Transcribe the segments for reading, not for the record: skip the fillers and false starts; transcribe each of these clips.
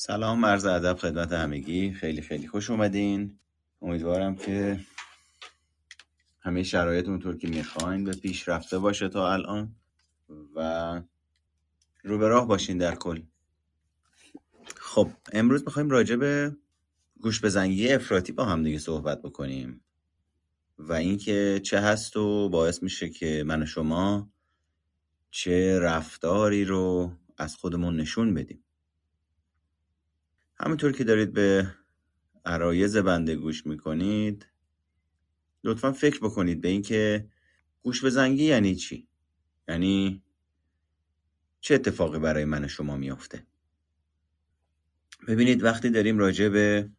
سلام، عرض ادب خدمت همگی. خیلی خیلی خوش اومدین. امیدوارم که همه شرایط اونطور که میخواین به پیش رفته باشه تا الان و رو به راه باشین در کل. خب امروز میخوایم راجع به گوش به زنگی افراطی با هم دیگه صحبت بکنیم و اینکه چه هست و باعث میشه که من و شما چه رفتاری رو از خودمون نشون بدیم. همینطور که دارید به عرایض بنده گوش میکنید لطفاً فکر بکنید به اینکه گوش به زنگی یعنی چی؟ یعنی چه اتفاقی برای من و شما میافته؟ ببینید وقتی داریم راجع به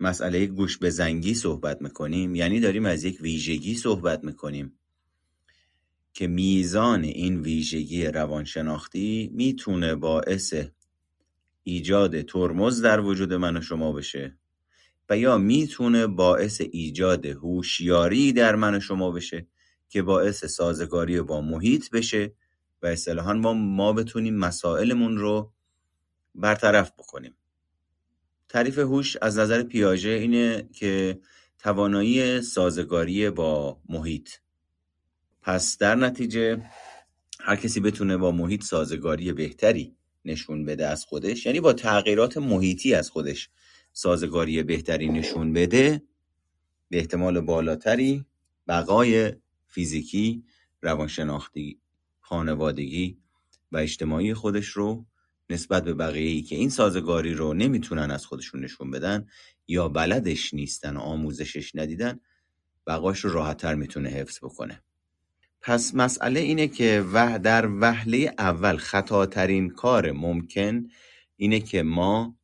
مسئله گوش به زنگی صحبت میکنیم یعنی داریم از یک ویژگی صحبت میکنیم که میزان این ویژگی روانشناختی میتونه باعث ایجاد ترمز در وجود من و شما بشه و یا میتونه باعث ایجاد هوشیاری در من و شما بشه که باعث سازگاری با محیط بشه و اصطلاحاً ما بتونیم مسائلمون رو برطرف بکنیم. تعریف هوش از نظر پیاژه اینه که توانایی سازگاری با محیط. پس در نتیجه هر کسی بتونه با محیط سازگاری بهتری نشون بده از خودش، یعنی با تغییرات محیطی از خودش سازگاری بهتری نشون بده، به احتمال بالاتری بقای فیزیکی، روانشناختی، خانوادگی و اجتماعی خودش رو نسبت به بقیه‌ای که این سازگاری رو نمیتونن از خودشون نشون بدن یا بلدش نیستن و آموزشش ندیدن، بقاش رو راحت‌تر میتونه حفظ بکنه. پس مسئله اینه که در وهله اول خطاترین کار ممکن اینه که ما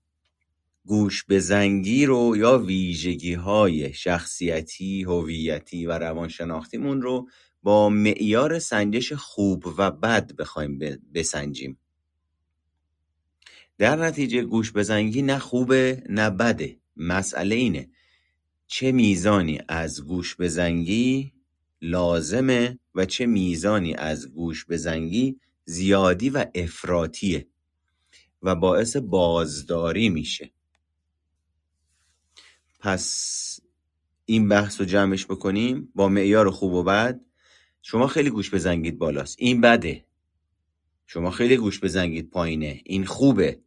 گوش به زنگی رو یا ویژگی‌های شخصیتی، هویتی و روانشناختیمون رو با معیار سنجش خوب و بد بخوایم بسنجیم. در نتیجه گوش به زنگی نه خوبه نه بده. مسئله اینه چه میزانی از گوش به زنگی لازمه و چه میزانی از گوش به زنگی زیادی و افراطیه و باعث بازداری میشه. پس این بحث رو جمعش بکنیم با معیار خوب و بد. شما خیلی گوش به زنگید بالاست، این بده. شما خیلی گوش به زنگید پایینه، این خوبه.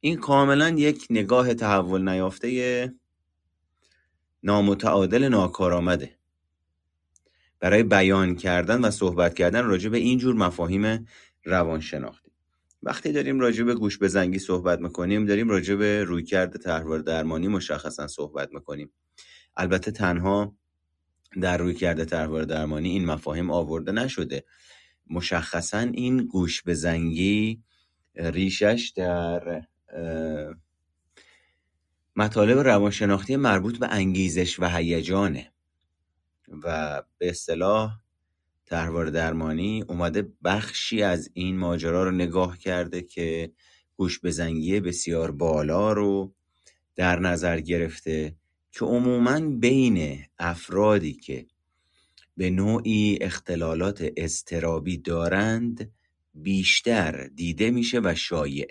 این کاملا یک نگاه تحول نیافته نامتعادل ناکارآمده. برای بیان کردن و صحبت کردن راجع به این جور مفاهیم روانشناختی وقتی داریم راجع به گوش به زنگی صحبت میکنیم داریم راجع به رویکرد تحول درمانی مشخصا صحبت میکنیم. البته تنها در رویکرد تحول درمانی این مفاهیم آورده نشده. مشخصا این گوش به زنگی ریشش در مطالب روانشناختی مربوط به انگیزش و هیجانه و به اصطلاح تحول درمانی اومده بخشی از این ماجرا رو نگاه کرده که گوش به زنگی بسیار بالا رو در نظر گرفته که عموماً بین افرادی که به نوعی اختلالات اضطرابی دارند بیشتر دیده میشه و شایع.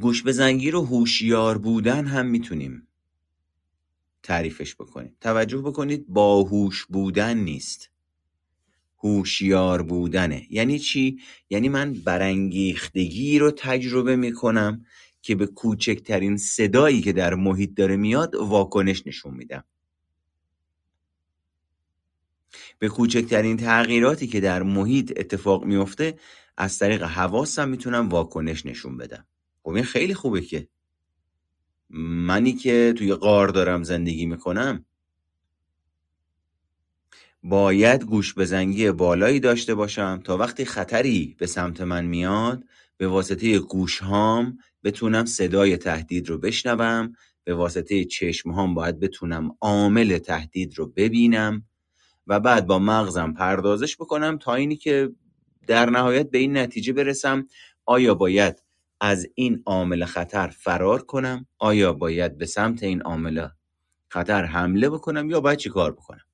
گوش به زنگی رو هوشیار بودن هم میتونیم تعریفش بکنیم. توجه بکنید باهوش بودن نیست، هوشیار بودنه. یعنی چی؟ یعنی من برانگیختگی رو تجربه میکنم که به کوچکترین صدایی که در محیط داره میاد واکنش نشون میدم، به کوچکترین تغییراتی که در محیط اتفاق میفته از طریق حواسم میتونم واکنش نشون بدم. خب این خیلی خوبه که منی که توی غار دارم زندگی میکنم باید گوش به زنگی بالایی داشته باشم تا وقتی خطری به سمت من میاد به واسطه گوشهام بتونم صدای تهدید رو بشنوم، به واسطه چشمهام باید بتونم عامل تهدید رو ببینم و بعد با مغزم پردازش بکنم تا اینی که در نهایت به این نتیجه برسم آیا باید از این عامل خطر فرار کنم، آیا باید به سمت این عامل خطر حمله بکنم یا باید چی کار بکنم.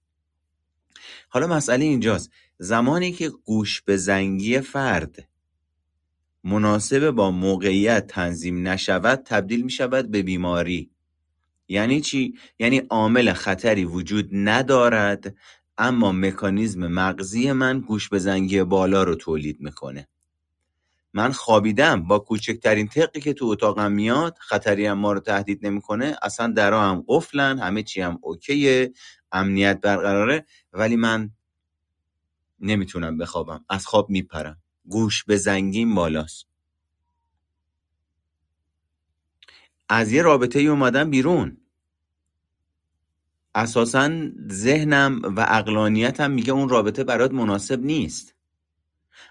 حالا مسئله اینجاست زمانی که گوش به زنگی فرد مناسب با موقعیت تنظیم نشود تبدیل می شود به بیماری. یعنی چی؟ یعنی عامل خطری وجود ندارد اما مکانیزم مغزی من گوش به زنگی بالا رو تولید میکنه. من خوابیدم، با کوچکترین تقی که تو اتاقم میاد خطری هم ما رو تهدید نمیکنه، اصلا درها هم قفلن، همه چی هم اوکیه، امنیت برقراره، ولی من نمیتونم بخوابم، از خواب میپرم، گوش به زنگیم بالاست. از یه رابطه ای اومدم بیرون، اساساً ذهنم و عقلانیتم میگه اون رابطه برات مناسب نیست،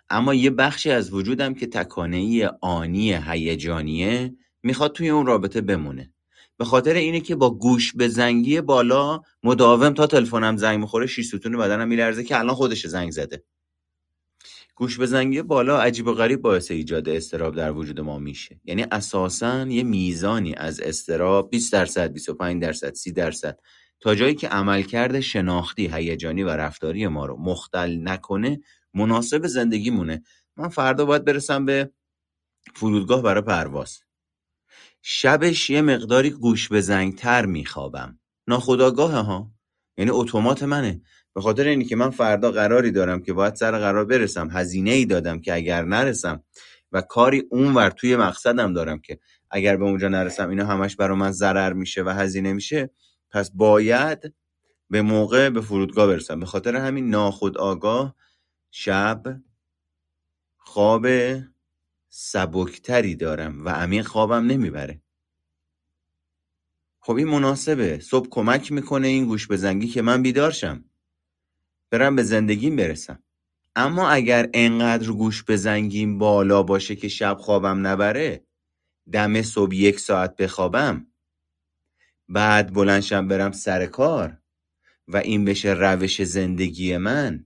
اما یه بخشی از وجودم که تکانه‌ای آنی هیجانیه میخواد توی اون رابطه بمونه. به خاطر اینه که با گوش به زنگی بالا مداوم تا تلفنم زنگ میخوره شیش ستون بدنم میلرزه که الان خودش زنگ زده. گوش به زنگی بالا عجیب و غریب باعث ایجاد اضطراب در وجود ما میشه. یعنی اساساً یه میزانی از اضطراب 20%، 25%، 30% تا جایی که عملکرد شناختی، هیجانی و رفتاری ما رو مختل نکنه مناسب زندگیمونه. من فردا باید برسم به فرودگاه برای پرواز. شبش یه مقداری گوش به زنگتر میخوابم. ناخودآگاه ها، یعنی اتومات منه. به خاطر اینی که من فردا قراری دارم که باید سر قرار برسم، هزینه ای دادم که اگر نرسم و کاری اونور توی مقصدم دارم که اگر به اونجا نرسم اینا همش برای من ضرر میشه و هزینه میشه، پس باید به موقع به فرودگاه برسم. به خاطر همین ناخودآگاه شب خواب سبکتری دارم و عمیق خوابم نمیبره. خب این مناسبه، صبح کمک میکنه این گوش به زنگی که من بیدار شم، برم به زندگیم برسم. اما اگر انقدر گوش به زنگیم بالا باشه که شب خوابم نبره، دم صبح 1 ساعت بخوابم، بعد بلند شم برم سر کار و این بشه روش زندگی من،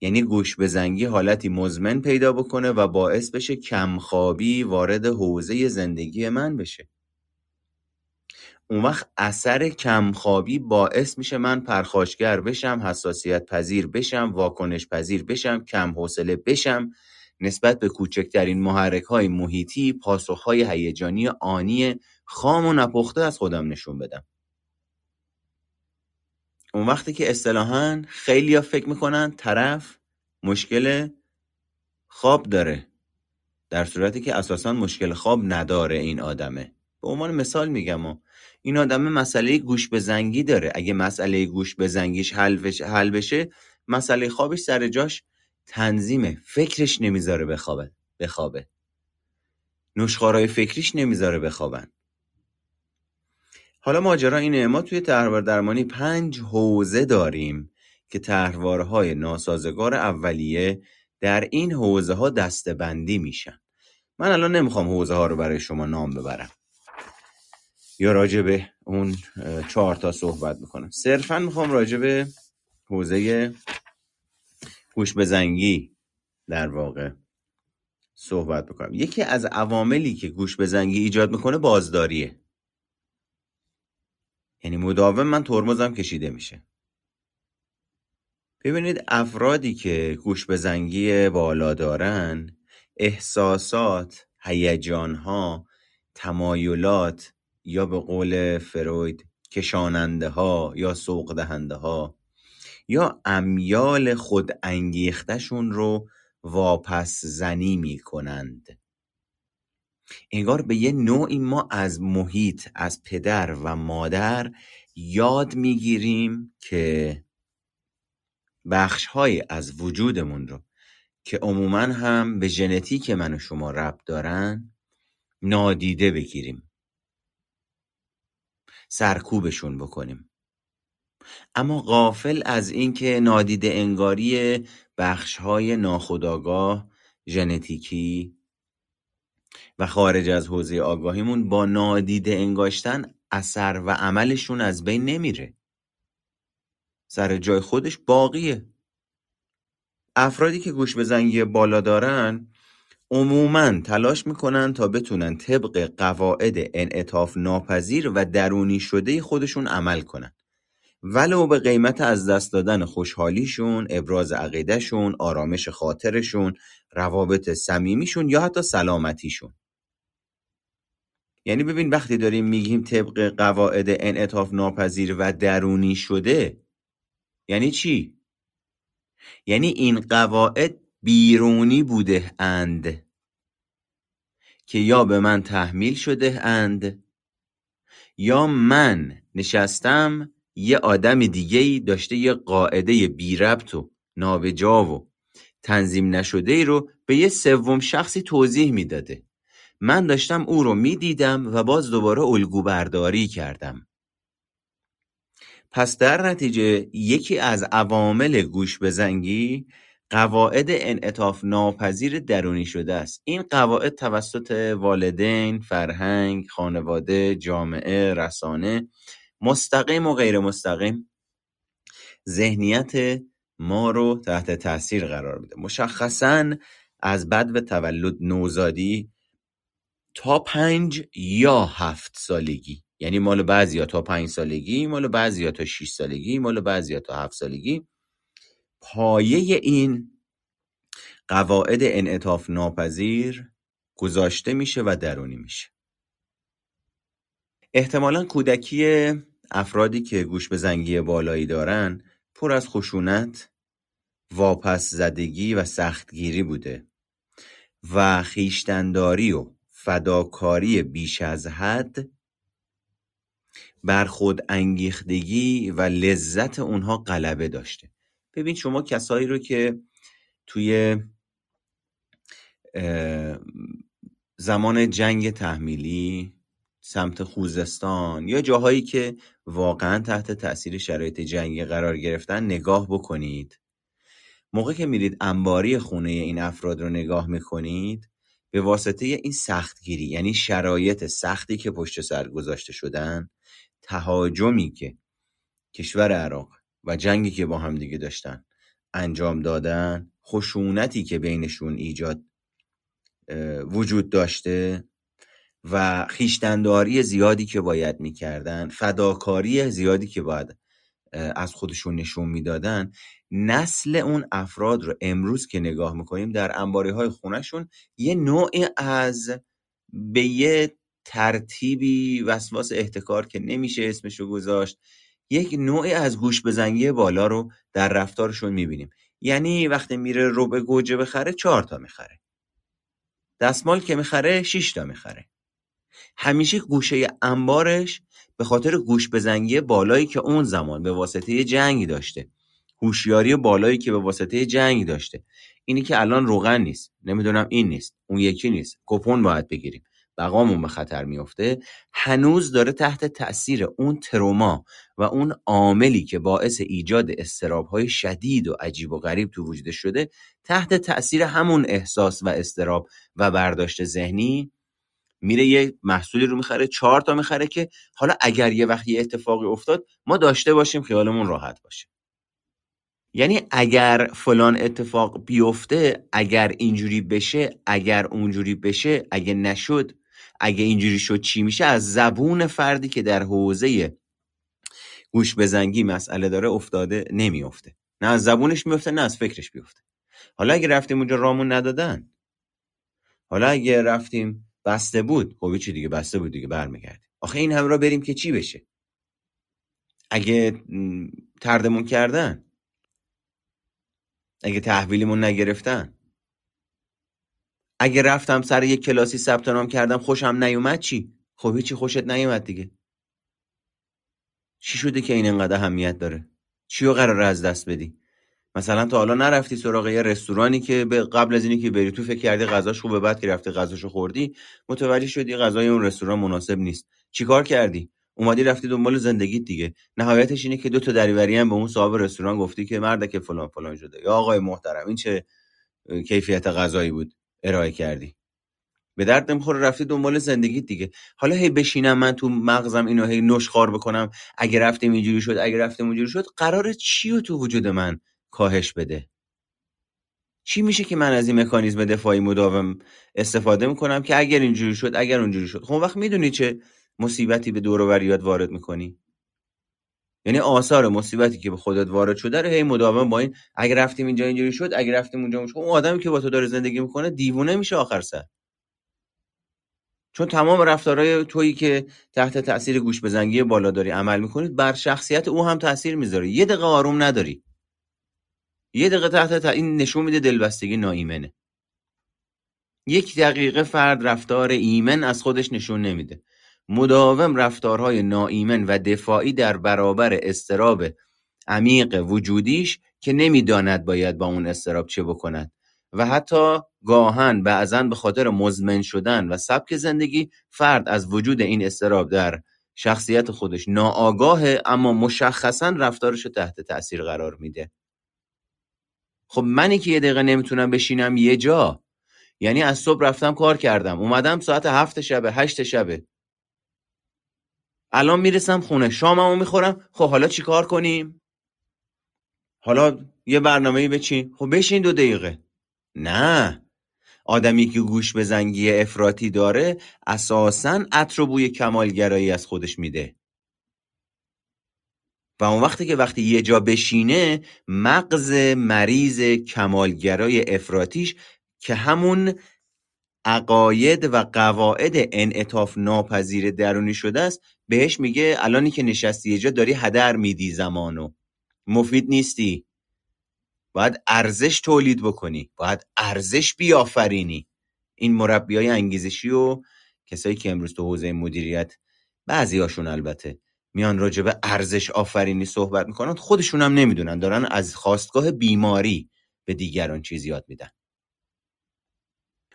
یعنی گوش به زنگی حالتی مزمن پیدا بکنه و باعث بشه کمخوابی وارد حوزه زندگی من بشه. اون وقت اثر کمخوابی باعث میشه من پرخاشگر بشم، حساسیت پذیر بشم، واکنش پذیر بشم، کم حوصله بشم، نسبت به کوچکترین محرک‌های محیطی، پاسخ‌های هیجانی آنی خام و نپخته از خودم نشون بدم. اون وقتی که اصطلاحاً خیلی‌ها فکر میکنن طرف مشکل خواب داره، در صورتی که اساساً مشکل خواب نداره این آدمه. به عنوان مثال میگم این آدمه مسئله گوش به زنگی داره، اگه مسئله گوش به زنگیش حل بشه، مسئله خوابش سر جاش تنظیمه، فکرش نمیذاره بخوابه. نشخوارای فکریش نمیذاره بخوابن. حالا ماجرا اینه، ما توی طرحوار درمانی 5 حوزه داریم که طرحوارهای ناسازگار اولیه در این حوزه ها دستبندی میشن. من الان نمیخوام حوزه ها رو برای شما نام ببرم یا راجبه اون 4 تا صحبت میکنم، صرفا میخوام راجبه حوزه گوش به زنگی در واقع صحبت بکنم. یکی از عواملی که گوش به زنگی ایجاد میکنه بازداریه، یعنی مداوم من ترمزم کشیده میشه. ببینید افرادی که گوش به زنگی بالا دارن، احساسات، هیجانها، تمایلات یا به قول فروید کشاننده ها یا سوق دهنده ها یا امیال خود انگیختشون رو واپس زنی می کنند. انگار به یه نوعی ما از محیط، از پدر و مادر یاد می گیریم که بخش‌های از وجودمون رو که عموماً هم به ژنتیک من و شما ربط دارن نادیده بگیریم، سرکوبشون بکنیم. اما غافل از این که نادیده انگاری بخش‌های ناخودآگاه، ژنتیکی و خارج از حوزه آگاهیمون با نادیده انگاشتن اثر و عملشون از بین نمیره، سر جای خودش باقیه. افرادی که گوش به زنگی بالا دارن عموماً تلاش میکنن تا بتونن طبق قواعد انعطاف ناپذیر و درونی شده خودشون عمل کنن ولو به قیمت از دست دادن خوشحالیشون، ابراز عقیدهشون، آرامش خاطرشون، روابط صمیمیشون یا حتی سلامتیشون. یعنی ببین وقتی داریم میگیم طبق قواعد انعطاف ناپذیر و درونی شده، یعنی چی؟ یعنی این قواعد بیرونی بوده اند که یا به من تحمیل شده اند یا من نشستم یه آدم دیگه‌ای داشته یه قاعده بی ربط و نابجا و تنظیم نشده‌ای رو به یه سوم شخصی توضیح میداده. من داشتم او رو میدیدم و باز دوباره الگو برداری کردم. پس در نتیجه یکی از عوامل گوش بزنگی قواعد انعطاف ناپذیر درونی شده است. این قواعد توسط والدین، فرهنگ، خانواده، جامعه، رسانه مستقیم و غیر مستقیم ذهنیت ما رو تحت تاثیر قرار میده. مشخصاً از بدو تولد نوزادی تا 5 یا 7 سالگی، یعنی مال بعضیا تا 5 سالگی، مال بعضیا تا 6 سالگی، مال بعضیا تا 7 سالگی، پایه این قواعد انعطاف ناپذیر گذاشته میشه و درونی میشه. احتمالاً کودکی افرادی که گوش به زنگی بالایی دارن پر از خشونت، واپس زدگی و سختگیری بوده و خویشتن‌داری و فداکاری بیش از حد، بر خود انگیختگی و لذت اونها غلبه داشته. ببین شما کسایی رو که توی زمان جنگ تحمیلی سمت خوزستان یا جاهایی که واقعا تحت تأثیر شرایط جنگی قرار گرفتن نگاه بکنید، موقع که میرید انباری خونه این افراد رو نگاه میکنید، به واسطه این سختگیری، یعنی شرایط سختی که پشت سر گذاشته شدن، تهاجمی که کشور عراق و جنگی که با هم دیگه داشتن انجام دادن، خشونتی که بینشون ایجاد وجود داشته و خویشتن‌داری زیادی که باید میکردن، فداکاری زیادی که باید از خودشون نشون میدادن، نسل اون افراد رو امروز که نگاه میکنیم در انباریهای خونهشون یه نوعی از به یه ترتیبی وسواس احتکار که نمیشه اسمشو گذاشت، یک نوعی از گوش به زنگی بالا رو در رفتارشون میبینیم. یعنی وقتی میره ربع گوجه بخره 4 تا میخره، دستمال که میخره 6 تا میخره. همیشه گوشه انبارش به خاطر گوش به زنگی بالایی که اون زمان به واسطه جنگی داشته، هوشیاری بالایی که به واسطه جنگی داشته، اینی که الان روغن نیست، نمیدونم این نیست، اون یکی نیست، کوپن باید بگیریم، بقامون به خطر میفته، هنوز داره تحت تأثیر اون تروما و اون عاملی که باعث ایجاد اضطراب‌های شدید و عجیب و غریب تو وجود شده، تحت تأثیر همون احساس و اضطراب و برداشت ذهنی میره یه محصولی رو میخره، 4 تا میخره که حالا اگر یه وقت یه اتفاقی افتاد ما داشته باشیم، خیالمون راحت باشه. یعنی اگر فلان اتفاق بیفته، اگر اینجوری بشه، اگر اونجوری بشه، اگه نشد، اگه اینجوری شد چی میشه، از زبون فردی که در حوزه گوش به زنگی مسئله داره افتاده نمیفته، نه از زبونش میفته نه از فکرش بیفته. حالا اگه رفتیم اونجا رامون ندادن، حالا اگه رفتیم بسته بود، خب چی دیگه، بسته بود دیگه، برمیگردیم. آخه این همراه بریم که چی بشه؟ اگه تردمون کردن، اگه تحویلیمون نگرفتن، اگه رفتم سر یک کلاسی ثبت نام کردم خوشم نیومد چی؟ خب چی خوشت نیومد دیگه؟ چی شده که این انقدر اهمیت داره؟ چی رو قراره از دست بدی؟ مثلا تا حالا نرفتی سراغ یه رستورانی که قبل از اینی که بری تو فکر کردی غذاش خوبه، بعد که رفتی غذاشو خوردی متوجه شدی غذای اون رستوران مناسب نیست. چیکار کردی؟ اومدی رفتی دنبال زندگیت دیگه. نهایتش اینه که 2 تا دریوری هم به اون صاحب رستوران گفتی که مرد که فلان فلان شده، یا آقای محترم این چه کیفیت غذایی بود ارائه کردی؟ به درد نمیخوره، رفتی دنبال زندگیت دیگه. حالا هی بشینم من تو مغزم اینو هی نشخوار بکنم، اگه رفتم اینجوری شد، اگه رفتم اونجوری شد، قراره چیو تو وجود من کاهش بده؟ چی میشه که من از این مکانیزم دفاعی مداوم استفاده میکنم که اگر اینجوری شد، اگر اونجوری شد؟ خب وقت میدونی چه مصیبتی به دور و بریات وارد میکنی؟ یعنی آثار مصیبتی که به خودت وارد شده رو هی مداوم با این اگه رفتیم اینجا اینجوری شد، اگه رفتیم اونجا اونجوری، اون آدمی که با تو داره زندگی میکنه دیوونه میشه آخر سر. چون تمام رفتارهای تویی که تحت تاثیر گوش بزنگی بالا داری عمل میکنید، بر شخصیت او هم تاثیر میذاره. یه دقیقه آروم نداری، یه دقیقه این نشون میده دلبستگی ناایمنه. یک دقیقه فرد رفتار ایمن از خودش نشون نمیده. مداوم رفتارهای ناایمن و دفاعی در برابر استراب عمیق وجودیش که نمیداند باید با اون استراب چه بکند و حتی گاهن بعضاً به خاطر مزمن شدن و سبک زندگی فرد از وجود این استراب در شخصیت خودش ناآگاهه، اما مشخصاً رفتارشو تحت تأثیر قرار میده. خب منی که یه دقیقه نمیتونم بشینم یه جا، یعنی از صبح رفتم کار کردم اومدم ساعت 7 شب 8 شب، الان میرسم خونه شاممو میخورم، خب حالا چی کار کنیم؟ حالا یه برنامه‌ای بچین. خب بشین 2 دقیقه. نه، آدمی که گوش به زنگی افراطی داره اساساً عطر و بوی کمالگرایی از خودش میده و اون وقتی یه جا بشینه، مغز مریض کمالگرای افراطیش که همون عقاید و قواعد انعطاف ناپذیر درونی شده است بهش میگه الانی که نشستی یه جا داری هدر میدی زمانو، مفید نیستی، باید ارزش تولید بکنی، باید ارزش بیافرینی. این مربیای انگیزشی و کسایی که امروز تو حوزه مدیریت بعضی هاشون البته میان راجبه ارزش آفرینی صحبت میکنن، خودشون هم نمیدونن دارن از خاستگاه بیماری به دیگران چیز یاد میدن.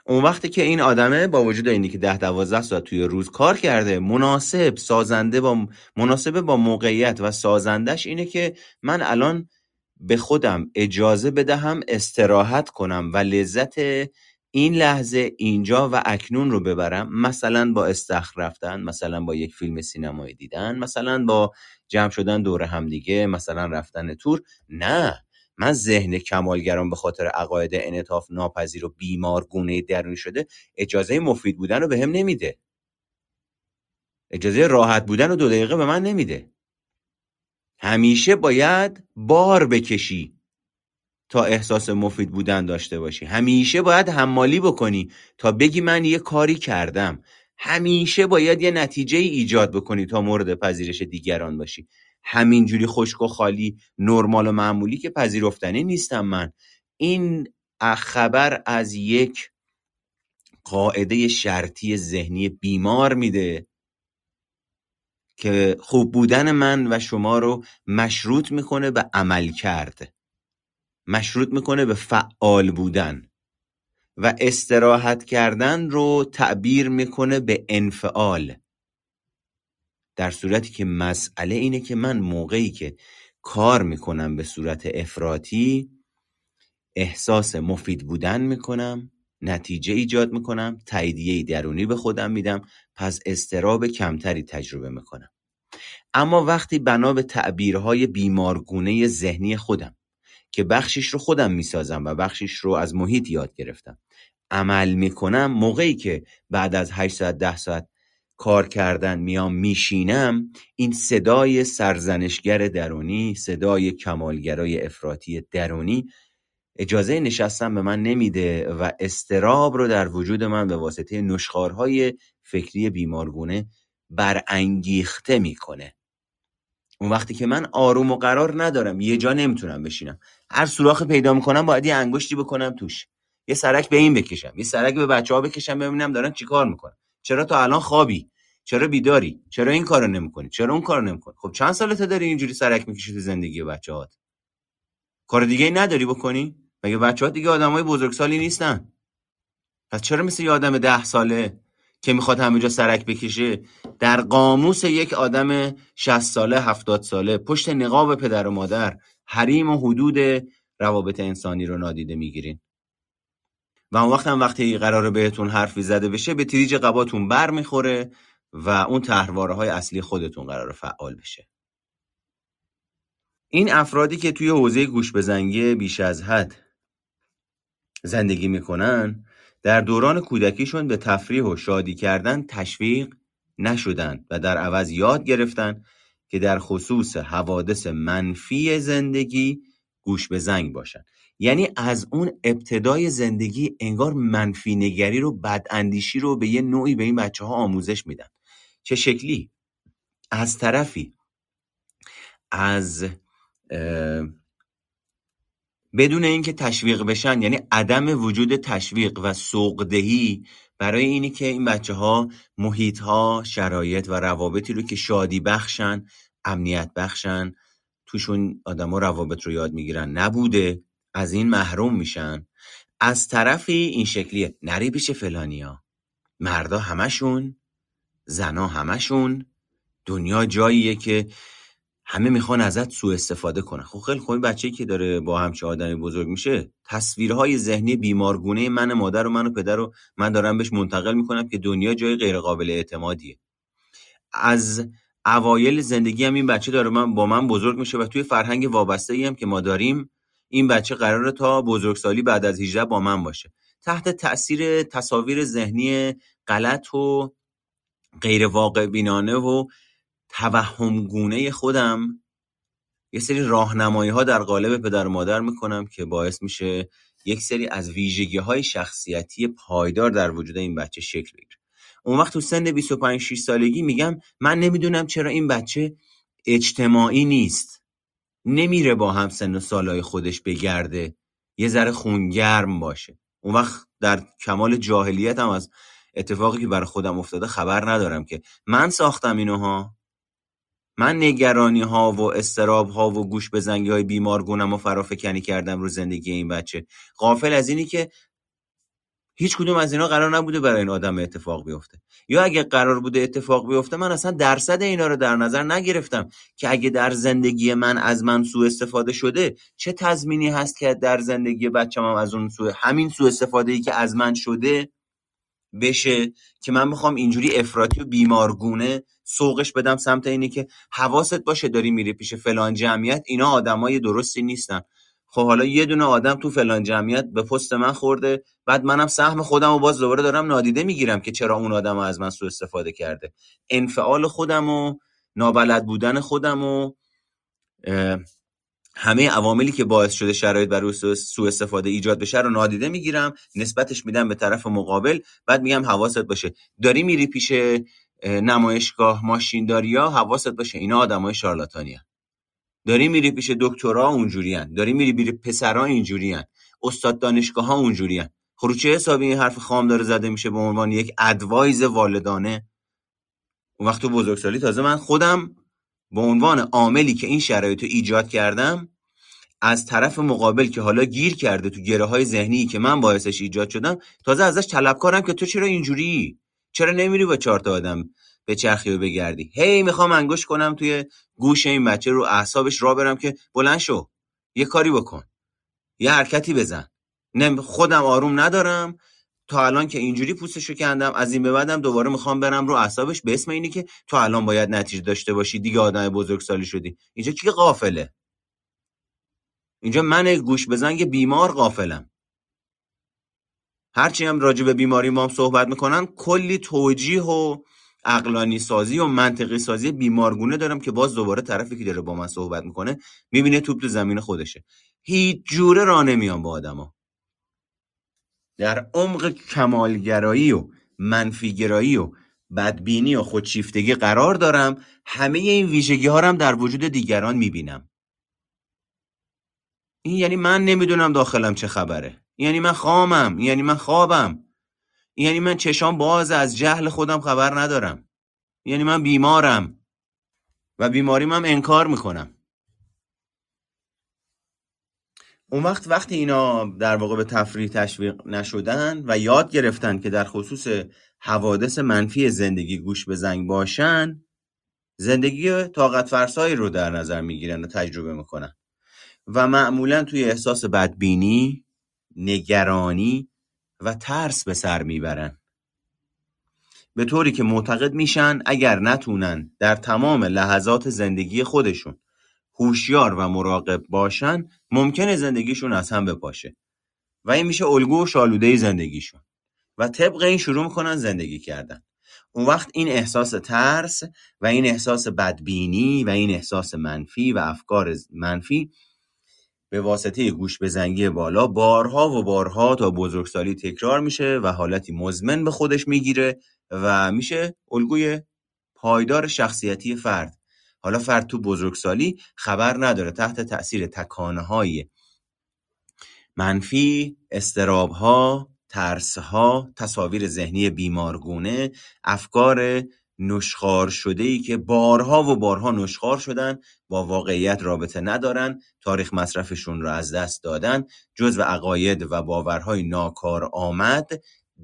اون وقتی که این آدمه با وجود اینی که 10-12 ساعت توی روز کار کرده، مناسب با موقعیت و سازندش اینه که من الان به خودم اجازه بدهم استراحت کنم و لذت این لحظه اینجا و اکنون رو ببرم، مثلا با استخر رفتن، مثلا با یک فیلم سینمایی دیدن، مثلا با جمع شدن دور هم دیگه، مثلا رفتن تور. نه، من ذهن کمالگران به خاطر عقاید انعطاف ناپذیر و بیمارگونه درونی شده اجازه مفید بودن رو به هم نمیده، اجازه راحت بودن رو 2 دقیقه به من نمیده. همیشه باید بار بکشی تا احساس مفید بودن داشته باشی، همیشه باید حمالی بکنی تا بگی من یه کاری کردم، همیشه باید یه نتیجه ایجاد بکنی تا مورد پذیرش دیگران باشی. همینجوری خشک و خالی، نرمال و معمولی که پذیرفتنی نیستم من. این خبر از یک قاعده شرطی ذهنی بیمار میده که خوب بودن من و شما رو مشروط میکنه به عمل کرد، مشروط میکنه به فعال بودن و استراحت کردن رو تعبیر میکنه به انفعال، در صورتی که مسئله اینه که من موقعی که کار میکنم به صورت افراطی احساس مفید بودن میکنم، نتیجه ایجاد میکنم، تاییدیه درونی به خودم میدم، پس استراب کمتری تجربه میکنم. اما وقتی بنا به تعبیرهای بیمارگونه ذهنی خودم که بخشش رو خودم میسازم و بخشش رو از محیط یاد گرفتم عمل میکنم، موقعی که بعد از 8 ساعت 10 ساعت کار کردن میام میشینم، این صدای سرزنشگر درونی، صدای کمالگرای افراطی درونی اجازه نشستن به من نمیده و استراب رو در وجود من به واسطه نشخوارهای فکری بیمارگونه برانگیخته میکنه. اون وقتی که من آروم و قرار ندارم، یه جا نمیتونم بشینم، هر سوراخی پیدا میکنم باید یه انگشتی بکنم توش، یه سرک به این بکشم، یه سرک به بچه‌ها بکشم، ببینم دارن چیکار میکنن، چرا تا الان خوابی، چرا بیداری، چرا این کارو نمیکنی، چرا اون کارو نمیکنی. خب چند سالته داری اینجوری سرک میکشی تو زندگی بچه‌هات؟ کار دیگه نداری بکنی؟ مگه بچه‌ها دیگه آدمای بزرگسالی نیستن؟ پس چرا مثل یه آدم 10 ساله که میخواد همه جا سرک بکشه در قاموس یک آدم 60 ساله 70 ساله پشت نقاب پدر و مادر حریم و حدود روابط انسانی رو نادیده میگیرین؟ و اون وقت هم وقتی قراره بهتون حرفی زده بشه به تریج قباتون بر میخوره و اون طرحواره‌های اصلی خودتون قراره فعال بشه. این افرادی که توی حوزه گوش به زنگی بیش از حد زندگی میکنن در دوران کودکیشون به تفریح و شادی کردن تشویق نشدن و در عوض یاد گرفتن که در خصوص حوادث منفی زندگی گوش به زنگ باشن. یعنی از اون ابتدای زندگی انگار منفی نگری رو، بداندیشی رو به یه نوعی به این بچه ها آموزش میدن. چه شکلی؟ از طرفی از بدون اینکه تشویق بشن، یعنی عدم وجود تشویق و سوقدهی برای اینی که این بچه ها محیط ها، شرایط و روابطی رو که شادی بخشن، امنیت بخشن، توشون آدم ها روابط رو یاد میگیرن، نبوده، از این محروم میشن. از طرفی این شکلیه، نری بیشه فلانی ها، مردا همشون، زنا همشون، دنیا جاییه که همه میخوان ازت سوء استفاده کنن. خب خیلی خوبی، بچه‌ای که داره با همچه آدمی بزرگ میشه تصویرهای ذهنی بیمارگونه من مادر و من و پدر رو من دارم بهش منتقل میکنم که دنیا جای غیر قابل اعتمادیه. از اوایل زندگی هم این بچه داره با من بزرگ میشه و توی فرهنگ وابستگی هم که ما داریم این بچه قراره تا بزرگسالی بعد از 18 با من باشه، تحت تأثیر تصاویر ذهنی غلط و غیر واقع بینانه و توهم گونه خودم یه سری راهنمایی‌ها در قالب پدر و مادر میکنم که باعث میشه یک سری از ویژگی‌های شخصیتی پایدار در وجود این بچه شکل بگیره. اون وقت تو سن 25-6 سالگی میگم من نمیدونم چرا این بچه اجتماعی نیست، نمیره با هم سن و سالای خودش بگرده، یه ذره خونگرم باشه. اون وقت در کمال جاهلیت هم از اتفاقی که برای خودم افتاده خبر ندارم که من ساختم اینوها، من نگرانی ها و استراب ها و گوش به زنگی های بیمارگونم و فرافکنی کردم رو زندگی این بچه، غافل از اینی که هیچ کدوم از اینا قرار نبوده برای این آدم اتفاق بیفته، یا اگه قرار بوده اتفاق بیفته من اصلا درصد اینا رو در نظر نگرفتم که اگه در زندگی من از من سوء استفاده شده چه تضمینی هست که در زندگی بچه‌م از اون همین سوء استفاده‌ای که از من شده بشه که من میخوام اینجوری افراطی و بیمارگونه سوقش بدم سمت اینه که حواست باشه داری میری پیش فلان جمعیت، اینا آدمای درستی نیستن. خب حالا یه دونه آدم تو فلان جمعیت به پست من خورده، بعد منم سهم خودم رو باز دوباره دارم نادیده میگیرم که چرا اون آدم از من سوء استفاده کرده. انفعال خودم و نابلد بودن خودم و همه عواملی که باعث شده شرایط برای سوء استفاده ایجاد بشه رو نادیده میگیرم، نسبتش میدم به طرف مقابل، بعد میگم حواست باشه داری میری پیش نمایشگاه ماشینداریا، حواست باشه اینا آدمای شارلاتانیان، داری میری پیش دکترا اونجوریان، داری میری پیش پسرا اینجوریان، استاد دانشگاه ها اونجوریان. خروچه حسابی این حرف خام داره زده میشه به عنوان یک ادوایز والدانه. اون وقت تو بزرگسالی تازه من خودم به عنوان عاملی که این شرایط رو ایجاد کردم از طرف مقابل که حالا گیر کرده تو گره‌های ذهنی که من باعثش ایجاد شدم، تازه ازش طلبکارم که تو چرا اینجوری، چرا نمیری با 4 تا آدم به چرخی و بگردی. هی میخوام انگوش کنم توی گوش این بچه، رو اعصابش را برم که بلند شو، یه کاری بکن، یه حرکتی بزن. خودم آروم ندارم، تا الان که اینجوری پوستشو کندم، از این به بعدم دوباره میخوام برم رو اعصابش به اسم اینی که تو الان باید نتیجه داشته باشی، دیگه آدم بزرگسالی شدی. اینجا کی غافله؟ اینجا من گوش به زنگ بیمار غافلم. هرچی هم راجع به بیماری ما هم صحبت میکنن کلی توجیه و عقلانی سازی و منطقی سازی بیمارگونه دارم که باز دوباره طرفی که داره با من صحبت میکنه میبینه توپ تو زمین خودشه. هیچ جوره راه نمیام با آدما. در عمق کمالگرایی و منفیگرایی و بدبینی و خودشیفتگی قرار دارم. همه این ویژگی ها هم در وجود دیگران میبینم. این یعنی من نمیدونم داخلم چه خبره، یعنی من خامم، یعنی من خوابم، یعنی من چشام باز، از جهل خودم خبر ندارم، یعنی من بیمارم و بیماریم هم انکار میکنم. اون وقت وقتی اینا در واقع به تفریح تشویق نشدن و یاد گرفتن که در خصوص حوادث منفی زندگی گوش به زنگ باشن، زندگی طاقت فرسایی رو در نظر میگیرن و تجربه میکنن و معمولا توی احساس بدبینی، نگرانی و ترس به سر میبرن، به طوری که معتقد میشن اگر نتونن در تمام لحظات زندگی خودشون هوشیار و مراقب باشن ممکنه زندگیشون از هم بپاشه و این میشه الگو و شالوده زندگیشون و طبق این شروع میکنن زندگی کردن. اون وقت این احساس ترس و این احساس بدبینی و این احساس منفی و افکار منفی به واسطه گوش به زنگی بالا بارها و بارها تا بزرگسالی تکرار میشه و حالتی مزمن به خودش میگیره و میشه الگوی پایدار شخصیتی فرد. حالا فرد تو بزرگسالی خبر نداره تحت تأثیر تکانه‌های منفی، استراب‌ها، ترس‌ها، تصاویر ذهنی بیمارگونه، افکار نشخوار شده‌ای که بارها و بارها نشخوار شدن، با واقعیت رابطه ندارن، تاریخ مصرفشون را از دست دادن، جزو عقاید و باورهای ناکار آمد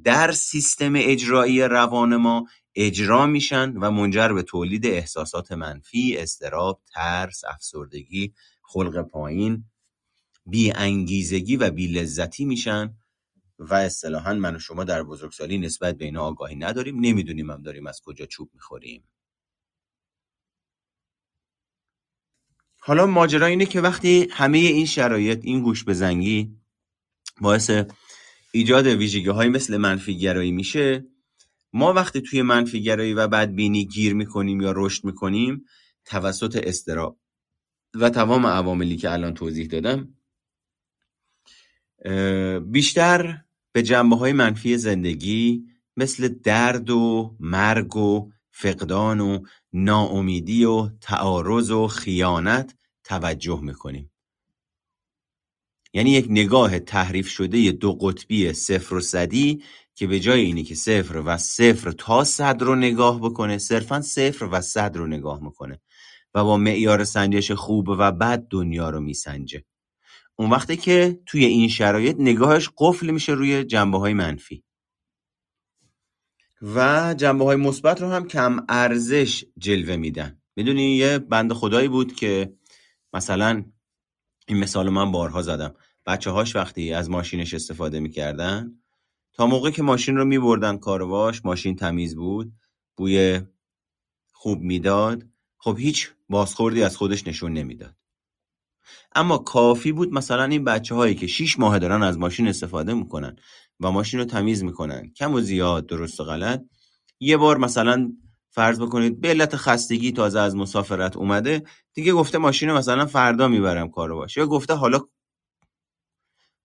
در سیستم اجرایی روان ما اجرا میشن و منجر به تولید احساسات منفی، اضطراب، ترس، افسردگی، خلق پایین، بی انگیزگی و بی لذتی میشن و اصطلاحاً من و شما در بزرگسالی نسبت به اینا آگاهی نداریم، نمیدونیم هم داریم از کجا چوب میخوریم. حالا ماجرا اینه که وقتی همه این شرایط، این گوش به زنگی باعث ایجاد ویژگی‌های مثل منفی‌گرایی میشه، ما وقتی توی منفی‌گرایی و بدبینی گیر میکنیم یا رشد میکنیم، توسط اضطراب و تمام عواملی که الان توضیح دادم بیشتر به جنبه‌های منفی زندگی مثل درد و مرگ و فقدان و ناامیدی و تعارض و خیانت توجه میکنیم. یعنی یک نگاه تحریف شده دو قطبی صفر و صدی که به جای اینی که صفر و صفر تا صد رو نگاه بکنه، صرفاً صفر و صد رو نگاه میکنه و با معیار سنجش خوب و بد دنیا رو میسنجه. اون وقتی که توی این شرایط نگاهش قفل میشه روی جنبه‌های منفی و جنبه‌های مثبت رو هم کم ارزش جلوه میدن. میدونی یه بنده خدایی بود که مثلا این مثال من بارها زدم، بچه‌هاش وقتی از ماشینش استفاده میکردن تا موقعی که ماشین رو میبردن کارواش، ماشین تمیز بود، بوی خوب میداد، خب هیچ بازخوردی از خودش نشون نمیداد. اما کافی بود مثلا این بچه‌هایی که 6 ماه دارن از ماشین استفاده میکنن و ماشین رو تمیز میکنن، کم و زیاد، درست و غلط، یه بار مثلا فرض بکنید به علت خستگی تازه از مسافرت اومده، دیگه گفته ماشین رو مثلا فردا میبرم کارواش، یا گفته حالا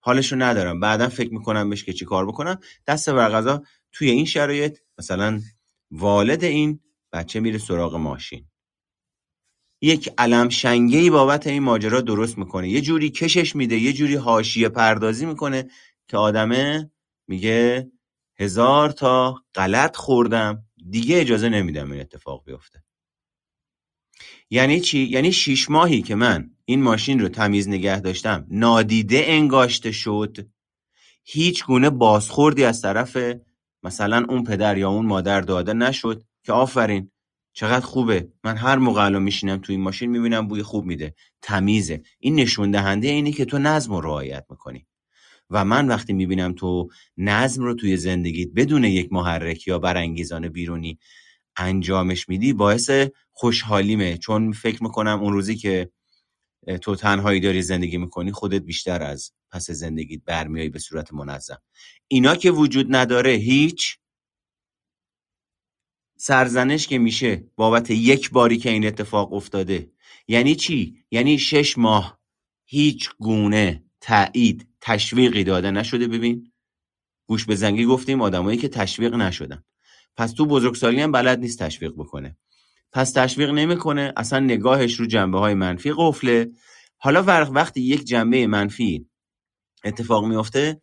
حالشو ندارم، بعدا فکر میکنم بهش که چی کار بکنم. دست بر قضا توی این شرایط مثلا والد این بچه میره سراغ ماشین، یک علم شنگهی بابت این ماجرا درست میکنه، یه جوری کشش میده، یه جوری حاشیه پردازی میکنه که آدمه میگه 1000 تا غلط خوردم، دیگه اجازه نمیدم این اتفاق بیفته. یعنی چی؟ یعنی 6 ماهی که من این ماشین رو تمیز نگه داشتم نادیده انگاشته شد، هیچ گونه بازخوردی از طرف مثلا اون پدر یا اون مادر داده نشد که آفرین چقدر خوبه، من هر موقع الان میشینم تو این ماشین میبینم بوی خوب میده، تمیزه. این نشون دهنده اینه که تو نظم رو رعایت میکنی و من وقتی میبینم تو نظم رو توی زندگیت بدون یک محرک یا برانگیزان بیرونی انجامش میدی، باعث خوشحالیمه، چون فکر میکنم اون روزی که تو تنهایی داری زندگی میکنی خودت بیشتر از پس زندگیت برمیایی به صورت منظم. اینا که وجود نداره، هیچ سرزنش که میشه بابت یک باری که این اتفاق افتاده. یعنی چی؟ یعنی 6 ماه هیچ گونه تایید، تشویقی داده نشده. ببین، گوش به زنگی گفتیم آدمایی که تشویق نشدن، پس تو بزرگسالی هم بلد نیست تشویق بکنه، پس تشویق نمیکنه، اصلا نگاهش رو جنبه‌های منفی قفله. حالا وقتی یک جنبه منفی اتفاق میفته،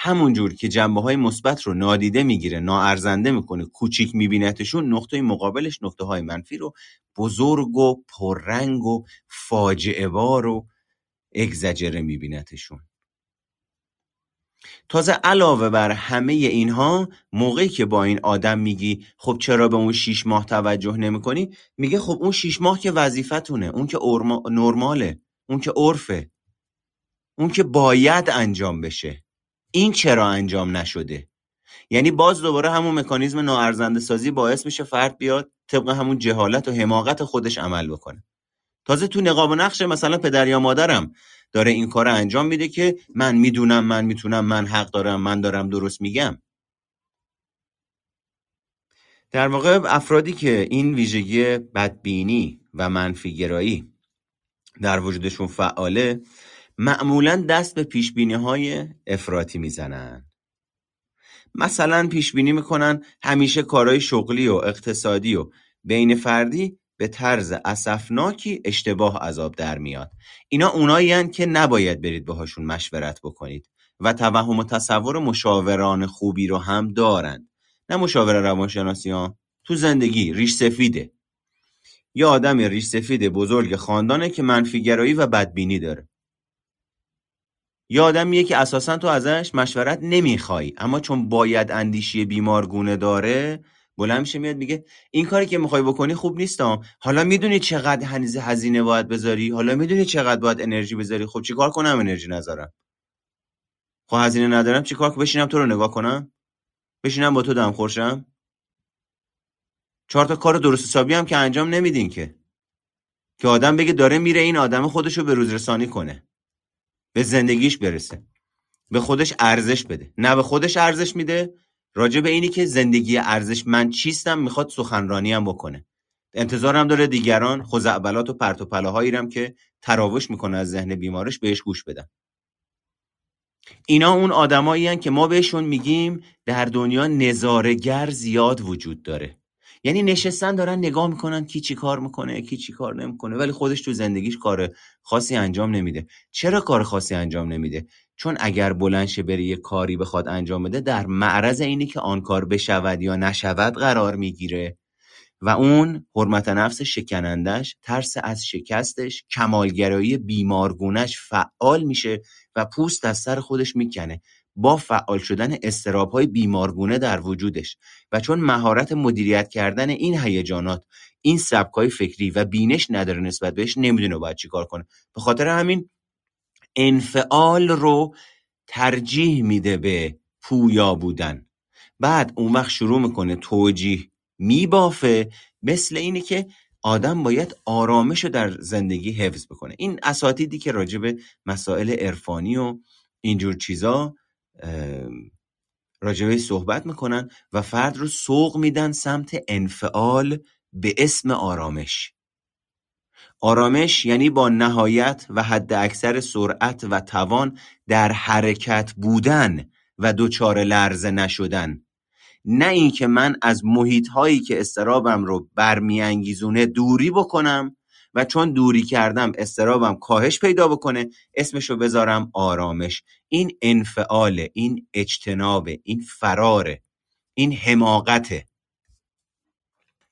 همونجور که جنبه‌های مثبت رو نادیده میگیره، ناارزنده میکنه، کوچیک میبینتشون، نقطه مقابلش نقطه‌های منفی رو بزرگ و پررنگ و فاجعه‌بار و اگزاجره میبینتشون. تازه علاوه بر همه اینها، موقعی که با این آدم میگی خب چرا به اون 6 ماه توجه نمیکنی، میگه خب اون 6 ماه که وظیفتونه، اون که نرماله، اون که عرفه، اون که باید انجام بشه، این چرا انجام نشده؟ یعنی باز دوباره همون مکانیزم ناارزنده سازی باعث میشه فرد بیاد طبق همون جهالت و حماقت خودش عمل بکنه. تازه تو نقاب و نقش مثلا پدر یا مادرم داره این کار انجام میده که من میدونم، من میتونم، من حق دارم، من دارم درست میگم. در واقع افرادی که این ویژگی بدبینی و منفی‌گرایی در وجودشون فعاله معمولاً دست به پیشبینی‌های افراطی میزنن. مثلا پیشبینی میکنن همیشه کارهای شغلی و اقتصادی و بین فردی به طرز اسفناکی اشتباه از آب در میاد. اینا اونایی هن که نباید برید باهاشون مشورت بکنید و توهم و تصور مشاوران خوبی رو هم دارن. نه مشاور روانشناسی ها، تو زندگی ریش سفیده. یه آدم ریش سفید بزرگ خاندانه که منفی‌گرایی و بدبینی داره. یه آدمیه که اساساً تو ازش مشورت نمیخوای، اما چون باید اندیشی بیمارگونه داره بلند میشه میاد میگه این کاری که میخوای بکنی خوب نیستم. حالا میدونی چقدر هزینه باید بذاری؟ حالا میدونی چقدر باید انرژی بذاری؟ خب چیکار کنم انرژی نذارم؟ خب هزینه ندارم چیکار کنم؟ بشینم تو رو نگاه کنم؟ بشینم با تو دم خورشم؟ 4 تا کار درست حسابی هم که انجام نمیدین که آدم بگه داره میره این آدم خودشو به روز رسانی کنه، به زندگیش برسه، به خودش ارزش بده. نه به خودش ارزش میده، راجع به اینی که زندگی ارزش من چیستم میخواد سخنرانی هم بکنه. انتظارم داره دیگران خزعبلات و پرت و پلاهایی هم که تراوش میکنه از ذهن بیمارش بهش گوش بدن. اینا اون آدمایی هستن که ما بهشون میگیم در دنیا نظاره‌گر زیاد وجود داره. یعنی نشستن دارن نگاه میکنن کی چی کار میکنه کی چی کار نمیکنه، ولی خودش تو زندگیش کار خاصی انجام نمیده. چرا کار خاصی انجام نمیده؟ چون اگر بلند شه بره یه کاری بخواد انجام بده در معرض اینی که آن کار بشود یا نشود قرار میگیره و اون حرمت نفس شکنندش، ترس از شکستش، کمالگرایی بیمارگونش فعال میشه و پوست از سر خودش میکنه با فعال شدن اضطراب‌های بیمارگونه در وجودش. و چون مهارت مدیریت کردن این هیجانات، این سبک‌های فکری و بینش نداره نسبت بهش، نمیدونه باید چی کار کنه. به خاطر همین انفعال رو ترجیح میده به پویا بودن. بعد اون وقت شروع میکنه توجیه میبافه، مثل اینه که آدم باید آرامش رو در زندگی حفظ بکنه. این اساتیدی که راجع به مسائل عرفانی و اینجور چیزا راجبه صحبت میکنن و فرد رو سوق میدن سمت انفعال به اسم آرامش. آرامش یعنی با نهایت و حد اکثر سرعت و توان در حرکت بودن و دچار لرزه نشدن، نه این که من از محیط هایی که اضطرابم رو برمیانگیزونه دوری بکنم و چون دوری کردم اضطرابم کاهش پیدا بکنه اسمشو بذارم آرامش. این انفعاله، این اجتنابه، این فراره، این حماقته.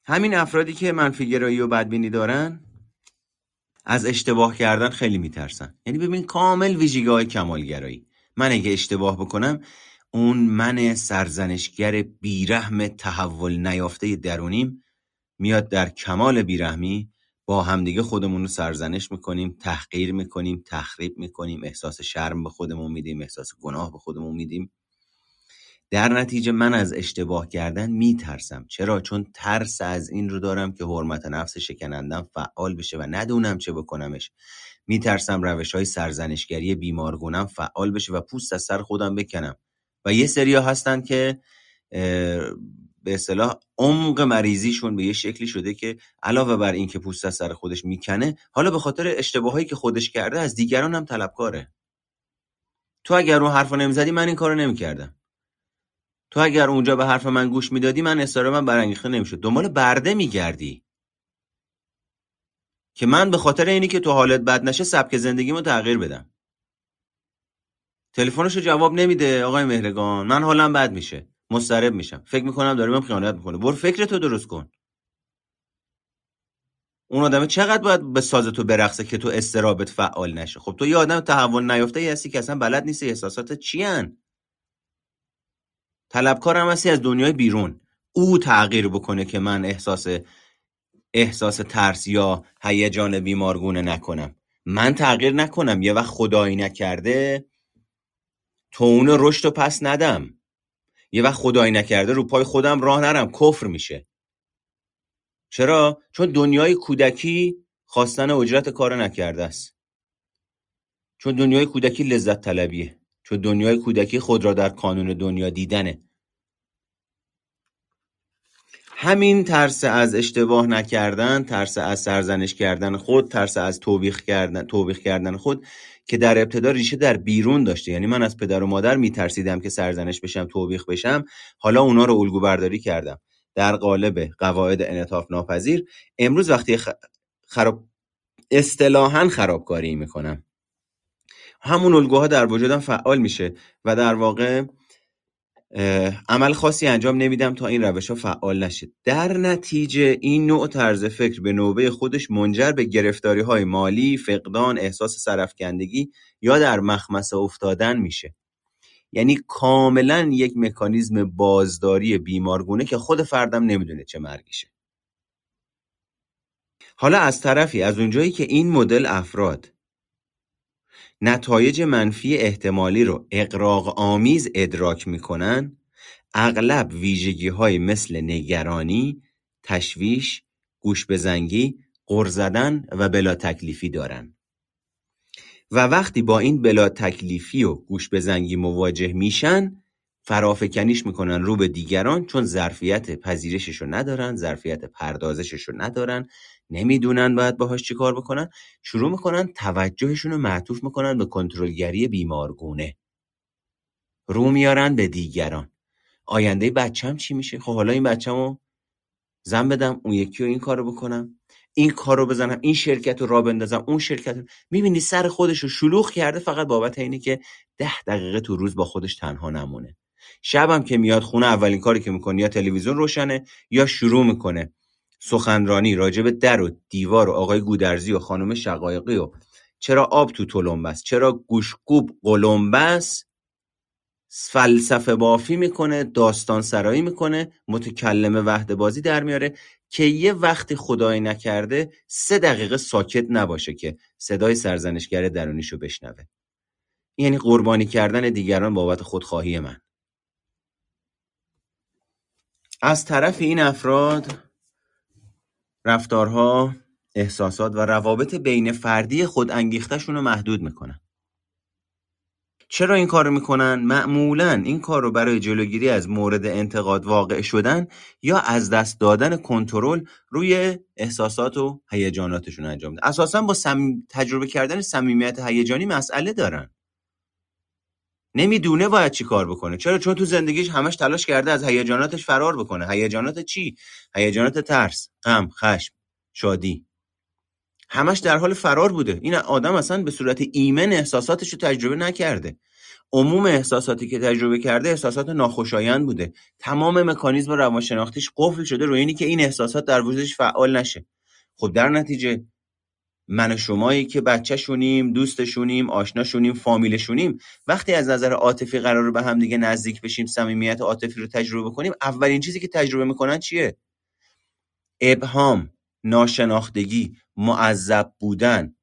همین افرادی که منفی‌گرایی و بدبینی دارن از اشتباه کردن خیلی میترسن. یعنی ببین کامل ویژگی‌های کمالگرایی. من اگه اشتباه بکنم اون من سرزنشگر بیرحم تحول نیافته درونیم میاد در کمال بیرحمی با همدیگه خودمون رو سرزنش میکنیم، تحقیر میکنیم، تخریب میکنیم، احساس شرم به خودمون میدیم، احساس گناه به خودمون میدیم. در نتیجه من از اشتباه کردن میترسم. چرا؟ چون ترس از این رو دارم که حرمت نفس شکنندم فعال بشه و ندونم چه بکنمش. میترسم روش‌های سرزنشگری بیمارگونم فعال بشه و پوست از سر خودم بکنم. و یه سریا هستن که به اصطلاح عمق مریضیشون به یه شکلی شده که علاوه بر این که پوست از سر خودش میکنه، حالا به خاطر اشتباهایی که خودش کرده از دیگران هم طلبکاره. تو اگر اون حرفو نمیزدی من این کارو نمیکردم. تو اگر اونجا به حرف من گوش میدادی من اصرار من برانگیخته نمیشد. دنبال برده میگردی که من به خاطر اینی که تو حالت بد نشه سبک زندگیمو تغییر بدم. تلفنشو جواب نمیده آقای مهرگان، من حالم بد میشه، مضطرب میشم، فکر میکنم داره بهم خیانت میکنه. برو فکرتو درست کن. اون آدم چقدر باید به ساز تو برقصه که تو استرابت فعال نشه؟ خب تو یه آدم تحول نیافته هستی که اصلا بلد نیستی احساساتت چی هن. طلبکار هم هستی از دنیای بیرون او تغییر بکنه که من احساس ترس یا هیجان بیمارگونه نکنم، من تغییر نکنم. یه وقت خدایی نکرده تو اون رشد و پس ندم، یه وقت خدایی نکرده رو پای خودم راه نرم، کفر میشه. چرا؟ چون دنیای کودکی خواستن اجرت کار نکرده است. چون دنیای کودکی لذت طلبیه. چون دنیای کودکی خود را در کانون دنیا دیدنه. همین ترس از اشتباه نکردن، ترس از سرزنش کردن خود، ترس از توبیخ کردن خود که در ابتدا ریشه در بیرون داشته. یعنی من از پدر و مادر میترسیدم که سرزنش بشم، توبیخ بشم، حالا اونا رو الگو برداری کردم در قالب قواعد انعطاف ناپذیر. امروز وقتی اصطلاحاً خرابکاری میکنم، همون الگوها در وجودم فعال میشه و در واقع عمل خاصی انجام نمیدم تا این روش‌ها فعال نشه. در نتیجه این نوع طرز فکر به نوبه خودش منجر به گرفتاری‌های مالی، فقدان، احساس سرفکندگی یا در مخمصه افتادن میشه. یعنی کاملا یک مکانیزم بازداری بیمارگونه که خود فردم نمیدونه چه مرگیشه. حالا از طرفی از اونجایی که این مدل افراد نتایج منفی احتمالی رو اغراق آمیز ادراک میکنن، اغلب ویژگی های مثل نگرانی، تشویش، گوش به زنگی، غر زدن و بلا تکلیفی دارن. و وقتی با این بلا تکلیفی و گوش به زنگی مواجه میشن، فرافکنیش میکنن رو به دیگران، چون ظرفیت پذیرشش رو ندارن، ظرفیت پردازشش رو ندارن، نمیدونن باید باهاش چی کار بکنن. شروع میکنن توجهشون رو معطوف میکنن به کنترلگری بیمارگونه، رو میارن به دیگران. آینده بچم چی میشه؟ خب حالا این بچمو زن بدم، اون یکی رو این کارو بکنم، این کارو بزنم، این شرکت رو راه بندازم، اون شرکت رو. میبینی سر خودش رو شلوغ کرده فقط بابت اینه که 10 دقیقه تو روز با خودش تنها نمونه. شبم که میاد خونه اولین کاری که میکنه یا تلویزیون روشنه یا شروع میکنه سخنرانی راجع به در و دیوار و آقای گودرزی و خانم شقایقی و چرا آب تو تلمبه است، چرا گوشکوب قلمبه است، فلسفه بافی میکنه، داستان سرایی میکنه، متکلم وحده بازی در میاره که یه وقتی خدای نکرده 3 دقیقه ساکت نباشه که صدای سرزنشگر درونیشو بشنوه. یعنی قربانی کردن دیگران بابت خودخواهی من. از طرف این افراد رفتارها، احساسات و روابط بین فردی خود انگیختشون رو محدود میکنن. چرا این کار رو میکنن؟ معمولاً این کار رو برای جلوگیری از مورد انتقاد واقع شدن یا از دست دادن کنترل روی احساسات و هیجاناتشون انجام میدن. اساساً با تجربه کردن صمیمیت هیجانی مسئله دارن. نمیدونه باید چی کار بکنه. چرا؟ چون تو زندگیش همش تلاش کرده از هیجاناتش فرار بکنه. هیجانات چی؟ هیجانات ترس، غم، خشم، شادی. همش در حال فرار بوده. این آدم اصلا به صورت ایمن احساساتش رو تجربه نکرده. عموم احساساتی که تجربه کرده احساسات ناخوشایند بوده. تمام مکانیزم روانشناختیش قفل شده روی اینی که این احساسات در وجودش فعال نشه. خب در نتیجه من و شمایی که بچه شونیم، دوست شونیم، آشنا شونیم، فامیل شونیم، وقتی از نظر عاطفی قرار به هم دیگه نزدیک بشیم، صمیمیت عاطفی رو تجربه کنیم، اولین چیزی که تجربه میکنن چیه؟ ابهام، ناشناختگی، معذب بودن،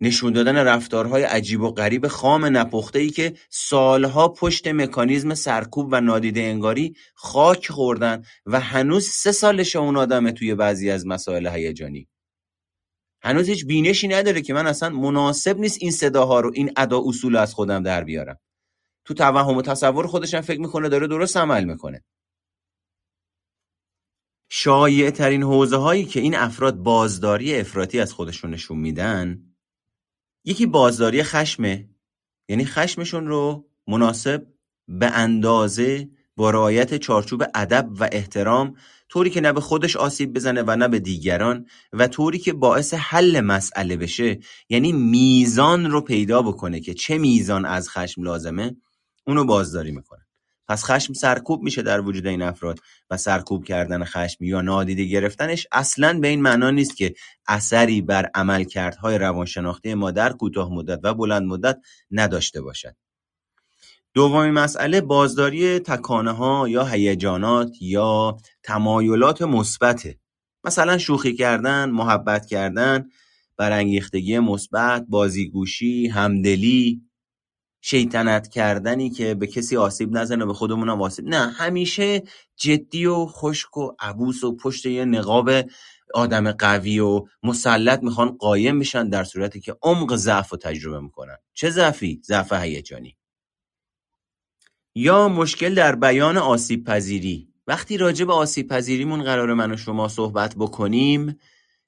نشون دادن رفتارهای عجیب و غریب خام نپخته‌ای که سالها پشت مکانیزم سرکوب و نادیده انگاری خاک خوردن و هنوز 3 سالشه اون آدمه توی بعضی از مسائل هیجانی. هنوز هیچ بینشی نداره که من اصلا مناسب نیست این صداها رو، این ادا اصول از خودم در بیارم. تو توهم و تصور خودشم فکر میکنه داره درست عمل میکنه. شایع ترین حوزه هایی که این افراد بازداری افراطی از خودشون نشون میدن، یکی بازداری خشمه. یعنی خشمشون رو مناسب، به اندازه، با رعایت چارچوب ادب و احترام، طوری که نه به خودش آسیب بزنه و نه به دیگران و طوری که باعث حل مسئله بشه، یعنی میزان رو پیدا بکنه که چه میزان از خشم لازمه، اونو بازداری میکنه. پس خشم سرکوب میشه در وجود این افراد و سرکوب کردن خشم یا نادیده گرفتنش اصلاً به این معنا نیست که اثری بر عملکردهای روانشناختی ما در کوتاه مدت و بلند مدت نداشته باشد. دومین مسئله بازداری تکانه ها یا هیجانات یا تمایلات مثبته. مثلا شوخی کردن، محبت کردن، برانگیختگی مثبت، بازیگوشی، همدلی، شیطنت کردنی که به کسی آسیب نزنه، به خودمونم آسیب نه، همیشه جدی و خشک و عبوس و پشت یه نقاب آدم قوی و مسلط میخوان قایم میشن، در صورتی که عمق ضعف رو تجربه میکنن. چه ضعفی؟ ضعف هیجانی. یا مشکل در بیان آسیب پذیری، وقتی راجع به آسیب پذیریمون قراره من و شما صحبت بکنیم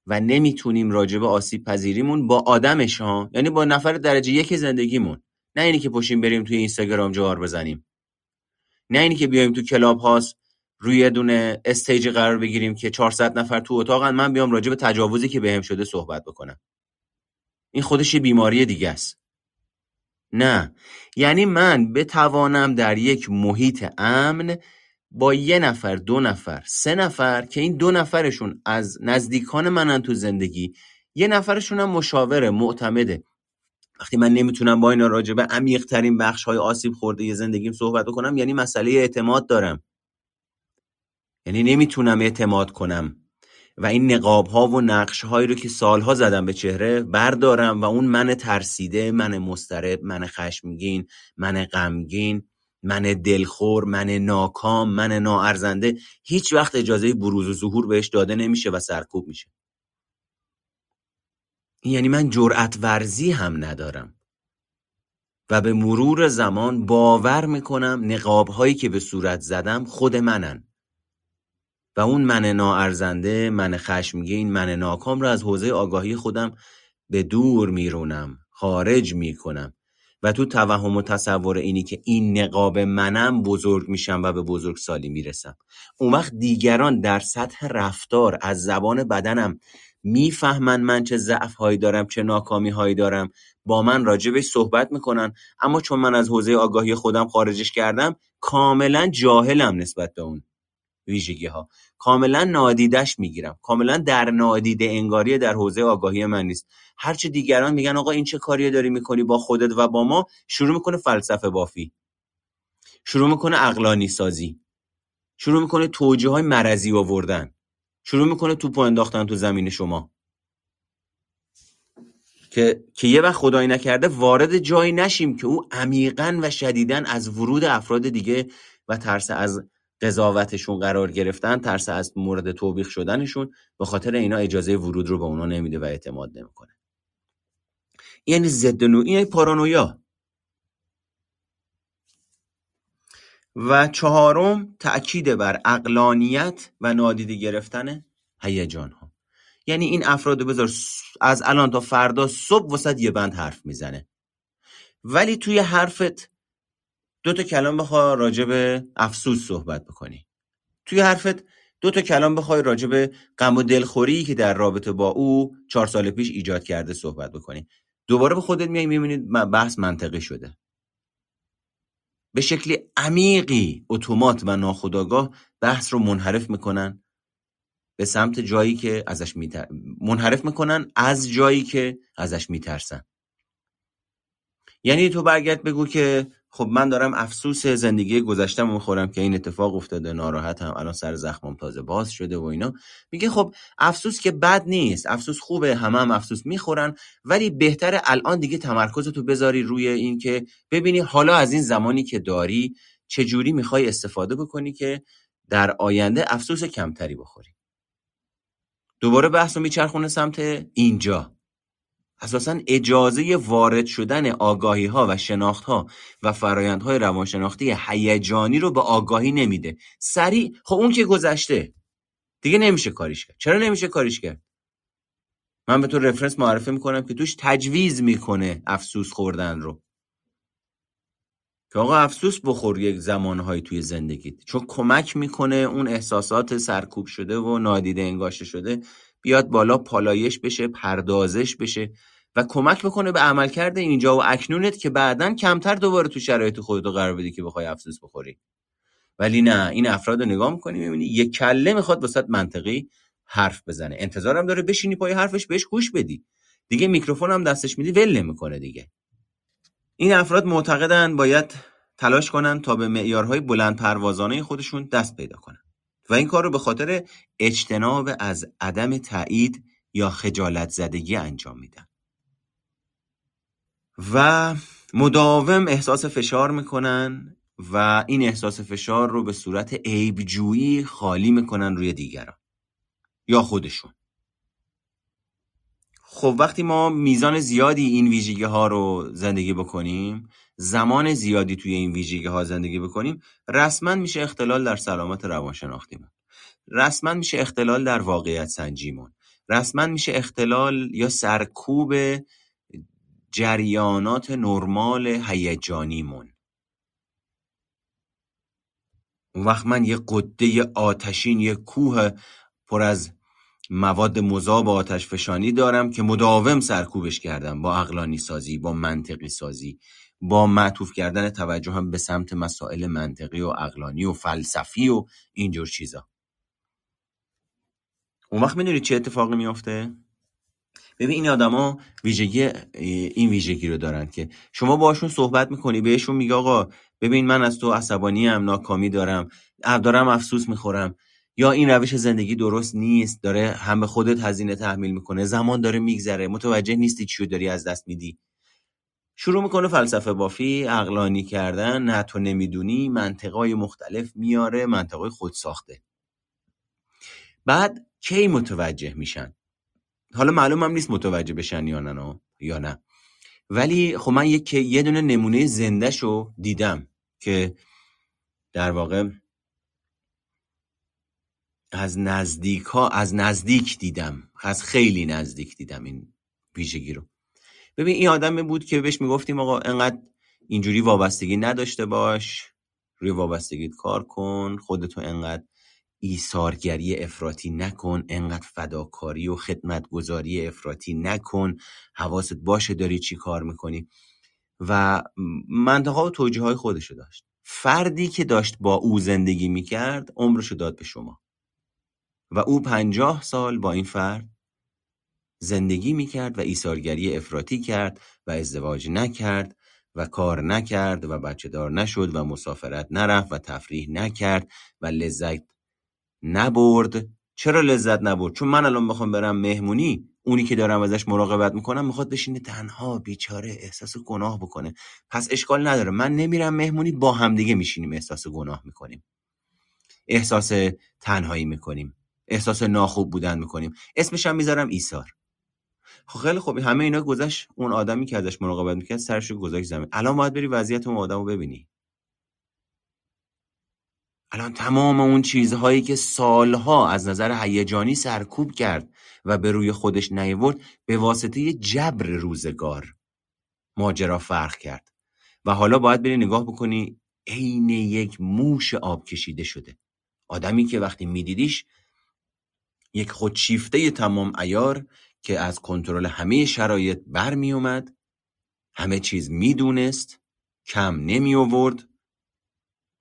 و نمیتونیم راجع به آسیب پذیریمون با آدمش ها، یعنی با نفر درجه یک زندگیمون، نه اینی که پشیم بریم توی اینستاگرام جوار بزنیم، نه اینی که بیایم تو کلاب هاست روی یه دونه استیج قرار بگیریم که 400 نفر تو اتاقن من بیام راجع به تجاوزی که بهم شده صحبت بکنم. این خودش یه بیماری دیگه است. نه، یعنی من بتوانم در یک محیط امن با یه نفر، دو نفر، سه نفر که این دو نفرشون از نزدیکان منن تو زندگی، یه نفرشون هم مشاوره، معتمده. وقتی من نمیتونم با اینا راجع به عمیق‌ترین بخش‌های آسیب خورده یه زندگیم صحبت بکنم، یعنی مسئله اعتماد دارم. یعنی نمیتونم اعتماد کنم و این نقاب‌ها و نقش‌هایی رو که سال‌ها زدم به چهره بردارم و اون من ترسیده، من مضطرب، من خشمگین، من غمگین، من دلخور، من ناکام، من ناارزنده هیچ وقت اجازه بروز و ظهور بهش داده نمیشه و سرکوب میشه. یعنی من جرأت ورزی هم ندارم و به مرور زمان باور میکنم نقاب‌هایی که به صورت زدم خود منن و اون من ناارزنده، من خشمگین، من ناکام رو از حوزه آگاهی خودم به دور میرونم، خارج میکنم و تو توهم و تصور اینی که این نقاب منم بزرگ میشم و به بزرگسالی میرسم. اون وقت دیگران در سطح رفتار از زبان بدنم میفهمن من چه ضعف هایی دارم، چه ناکامی هایی دارم، با من راجبش صحبت میکنن، اما چون من از حوزه آگاهی خودم خارجش کردم کاملا جاهلم نسبت به اون ویژگی ها، کاملا نادیدش میگیرم، کاملا در نادیده انگاری در حوزه آگاهی من نیست. هرچه دیگران میگن آقا این چه کاری داری میکنی با خودت و با ما، شروع میکنه فلسفه بافی، شروع میکنه عقلانی سازی، شروع میکنه توجیه های مرضی آوردن، شروع میکنه توپ انداختن تو زمین شما که یه وقت خدایی نکرده وارد جایی نشیم که او عمیقاً و شدیداً از ورود افراد دیگه و ترس از قضاوتشون قرار گرفتن، ترس از مورد توبیخ شدنشون، به خاطر اینا اجازه ورود رو به اونا نمیده و اعتماد نمیکنه. یعنی ضد نوعی پارانویا. و چهارم، تأکید بر عقلانیت و نادیده گرفتن هیجان ها. یعنی این افراد رو بذار از الان تا فردا صبح وسط یه بند حرف میزنه، ولی توی حرفت دوتا کلام بخوای راجب افسوس صحبت بکنی، توی حرفت دوتا کلام بخوای راجب غم و دلخوری که در رابطه با او 4 سال پیش ایجاد کرده صحبت بکنی، دوباره به خودت میای میبینید بحث منطقی شده. به شکلی عمیقی اتومات و ناخودآگاه بحث رو منحرف میکنن به سمت جایی که ازش منحرف میکنن از جایی که ازش میترسن. یعنی تو برگرد بگو که خب من دارم افسوس زندگی گذشتم میخورم که این اتفاق افتاده، ناراحتم، الان سر زخمم تازه باز شده و اینا. میگه خب افسوس که بد نیست، افسوس خوبه، همه هم افسوس میخورن، ولی بهتره الان دیگه تمرکزتو بذاری روی این که ببینی حالا از این زمانی که داری چجوری میخوای استفاده بکنی که در آینده افسوس کمتری بخوری. دوباره بحثو میچرخونه سمت اینجا. اساساً اجازه وارد شدن آگاهی‌ها و شناخت‌ها و فرایندهای روانشناختی هیجانی رو به آگاهی نمیده. سریع خب اون که گذشته دیگه نمیشه کاریش کرد. چرا نمیشه کاریش کرد؟ من به تو رفرنس معرفی میکنم که توش تجویز میکنه افسوس خوردن رو، که آقا افسوس بخور یک زمانهایی توی زندگیت، چون کمک میکنه اون احساسات سرکوب شده و نادیده انگاشته شده بیاد بالا، پالایش بشه، پردازش بشه و کمک بکنه به عمل کرده اینجا و اکنونت که بعداً کمتر دوباره تو شرایط خودتو قرار بدی که بخوای افسوس بخوری. ولی نه، این افراد رو نگاه میکنی میبینی یک کله میخواد وسط منطقی حرف بزنه، انتظارم داره بشینی پای حرفش بهش گوش بدی دیگه، میکروفون هم دستش میدی ول نمیکنه دیگه. این افراد معتقدن باید تلاش کنن تا به معیارهای بلندپروازانه خودشون دست پیدا کنن و این کار رو به خاطر اجتناب از عدم تایید یا خجالت زدگی انجام میدن و مداوم احساس فشار میکنن و این احساس فشار رو به صورت عیبجویی خالی میکنن روی دیگران یا خودشون. خب وقتی ما میزان زیادی این ویژگی ها رو زندگی بکنیم زمان زیادی توی این ویژگی‌ها زندگی بکنیم، رسما میشه اختلال در سلامت روانشناختیمون، رسما میشه اختلال در واقعیت سنجیمون، رسما میشه اختلال یا سرکوب جریانات نرمال هیجانیمون. اون وقت من یه قده آتشین، یه کوه پر از مواد مذاب آتش فشانی دارم که مداوم سرکوبش کردم با عقلانی سازی، با منطقی سازی، با معطوف کردن توجه هم به سمت مسائل منطقی و عقلانی و فلسفی و اینجور چیزا. اون وقت میدونید چه اتفاقی میافته؟ ببین این آدما این ویژگی رو دارن که شما باشون صحبت میکنی، بهشون میگه آقا ببین من از تو عصبانیم، ناکامی دارم، افسوس میخورم، یا این روش زندگی درست نیست، داره هم به خودت هزینه تحمیل میکنه، زمان داره میگذره، متوجه نیستی چیو داری از دست میدی. شروع میکنه فلسفه بافی، عقلانی کردن، نه تو نمیدونی، منطقای مختلف میاره، منطقای خودساخته. بعد کی متوجه میشن؟ حالا معلوم هم نیست متوجه بشن یا نه. ولی خب من یه دونه نمونه زنده شو دیدم که در واقع از خیلی نزدیک دیدم این ویژگی رو. ببین این آدمی بود که بهش میگفتیم آقا انقدر اینجوری وابستگی نداشته باش، روی وابستگیت کار کن، خودتو انقدر ایثارگری افراطی نکن، انقدر فداکاری و خدمتگزاری افراطی نکن، حواست باشه داری چی کار میکنی. و منطقه و توجیه های خودشو داشت. فردی که داشت با او زندگی میکرد عمرشو داد به شما و او 50 سال با این فرد زندگی میکرد و ایثارگری افراطی کرد و ازدواج نکرد و کار نکرد و بچه دار نشد و مسافرت نرفت و تفریح نکرد و لذت نبرد. چرا لذت نبرد؟ چون من الان بخوام برم مهمونی، اونی که دارم ازش مراقبت میکنم میخواد بشینه تنها، بیچاره احساس گناه بکنه. پس اشکال نداره من نمیرم مهمونی، با همدیگه میشینیم، احساس گناه میکنیم، احساس تنهایی میکنیم، احساس ناخوب بودن میکنیم، اسمش هم میذارم ایثار. خیلی خوب، همه اینا گذشت، اون آدمی که ازش مراقبت میکرد سرش گذاشت زمین. الان باید بری وضعیت اون آدمو ببینی. الان تمام اون چیزهایی که سالها از نظر هیجانی سرکوب کرد و به روی خودش نیاورد، به واسطه یه جبر روزگار ماجرا فرق کرد و حالا باید بری نگاه بکنی عین یک موش آب کشیده شده. آدمی که وقتی میدیدیش یک خودشیفته تمام عیار که از کنترل همه شرایط برمی اومد، همه چیز میدونست، کم نمی آورد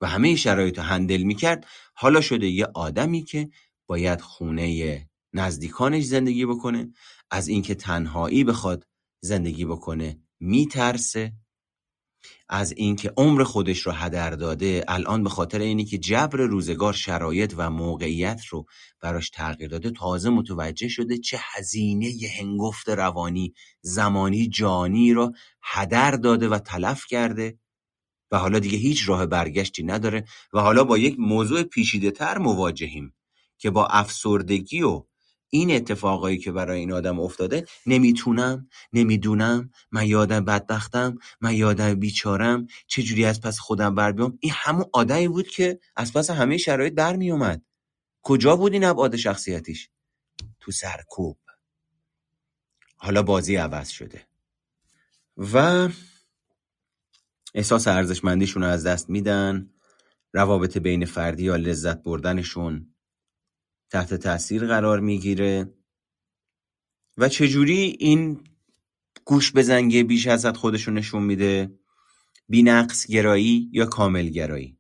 و همه شرایط رو هندل میکرد، حالا شده یه آدمی که باید خونه نزدیکانش زندگی بکنه، از اینکه تنهایی بخواد زندگی بکنه میترسه، از اینکه عمر خودش رو هدر داده، الان به خاطر اینی که جبر روزگار شرایط و موقعیت رو براش تغییر داده تازه متوجه شده چه هزینه ی هنگفت روانی، زمانی، جانی رو هدر داده و تلف کرده و حالا دیگه هیچ راه برگشتی نداره و حالا با یک موضوع پیچیده تر مواجهیم که با افسردگی و این اتفاقایی که برای این آدم افتاده، نمیدونم، من یادم بدبختم، من یادم بیچارم، چجوری از پس خودم بر بیام. این همون آدمی بود که از پس همه شرایط در می اومد. کجا بود این ابعاد شخصیتیش؟ تو سرکوب. حالا بازی عوض شده و احساس ارزشمندیشون رو از دست میدن، روابط بین فردی یا لذت بردنشون تحت تأثیر قرار میگیره و چجوری این گوش به زنگ بیش از حد خودشون نشون میده؟ بی‌نقص گرایی یا کامل گرایی،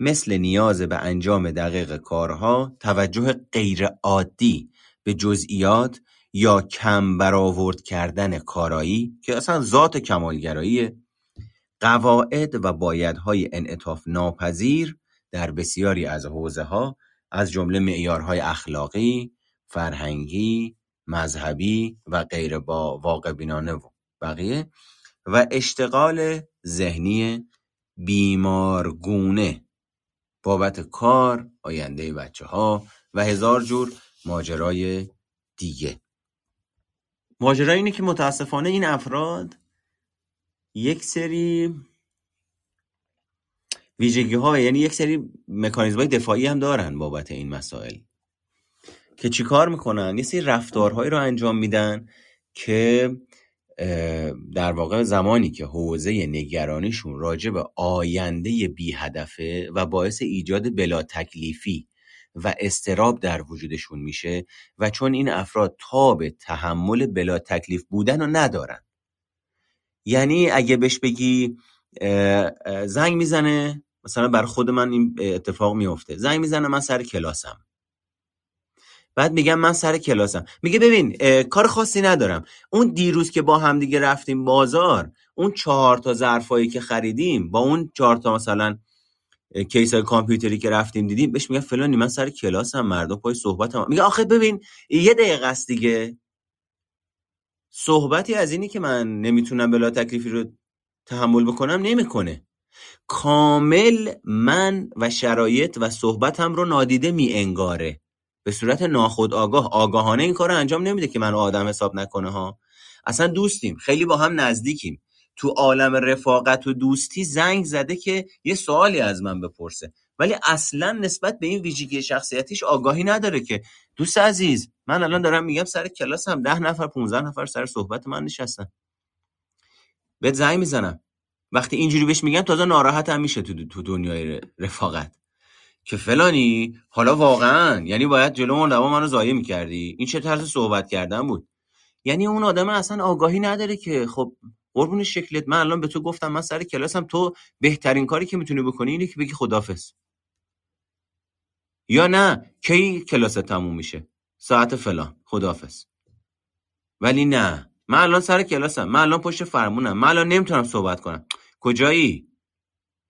مثل نیاز به انجام دقیق کارها، توجه غیرعادی به جزئیات یا کم برآورد کردن کارایی که اصلا ذات کمال گراییه، قواعد و بایدهای انعطاف ناپذیر در بسیاری از حوزه‌ها، از جمله معیارهای اخلاقی، فرهنگی، مذهبی و غیر با واقع بینانه و بقیه، و اشتغال ذهنی بیمارگونه بابت کار، آینده بچه‌ها و هزار جور ماجرای دیگه. ماجرای اینه که متاسفانه این افراد یک سری ویژگی‌ها، یعنی یک سری مکانیزم‌های دفاعی هم دارن بابت این مسائل که چیکار میکنن؟ یه سری رفتارهایی رو انجام میدن که در واقع زمانی که حوزه نگرانیشون راجع به آینده بی هدفه و باعث ایجاد بلا تکلیفی و استراب در وجودشون میشه و چون این افراد تاب تحمل بلا تکلیف بودن رو ندارن، یعنی اگه بهش بگی زنگ میزنه، مثلا بر خود من این اتفاق میفته، زنگ میزنه من سر کلاسم، بعد میگم من سر کلاسم، میگه ببین کار خاصی ندارم، اون دیروز که با همدیگه رفتیم بازار، اون 4 تا ظرفایی که خریدیم با اون 4 تا مثلا کیسای کامپیوتری که رفتیم دیدیم، بهش میگم فلانی من سر کلاسم، مردا پای صحبتم، میگه آخه ببین 1 دقیقه است دیگه. صحبتی از اینی که من نمیتونم بلا تکلیفی رو تحمل بکنم نمیکنه. کامل من و شرایط و صحبتم رو نادیده میانگاره، به صورت ناخودآگاه، آگاهانه این کارو انجام نمیده که من آدم حساب نکنه ها. اصلا دوستیم، خیلی با هم نزدیکیم، تو عالم رفاقت و دوستی زنگ زده که یه سوالی از من بپرسه، ولی اصلا نسبت به این ویژگی شخصیتیش آگاهی نداره که دوست عزیز من الان دارم میگم سر کلاس هم 10 نفر 15 نفر سر صحبت من نشستن، بهت زنگ میزنم. وقتی اینجوری بهش میگم تازه ناراحت هم میشه تو دنیای رفاقت که فلانی حالا واقعا یعنی باید جلو اون لبا منو ضایع میکردی، این چه طرز صحبت کردن بود. یعنی اون آدم اصلا آگاهی نداره که خب قربون شکلت، من الان به تو گفتم من سر کلاسم، تو بهترین کاری که میتونی بکنی اینه که بگی خداحافظ، یا نه کی کلاست تموم میشه، ساعت فلان خداحافظ. ولی نه، من الان سر کلاسم، من الان پشت فرمونم، من الان نمیتونم صحبت کنم. کجایی؟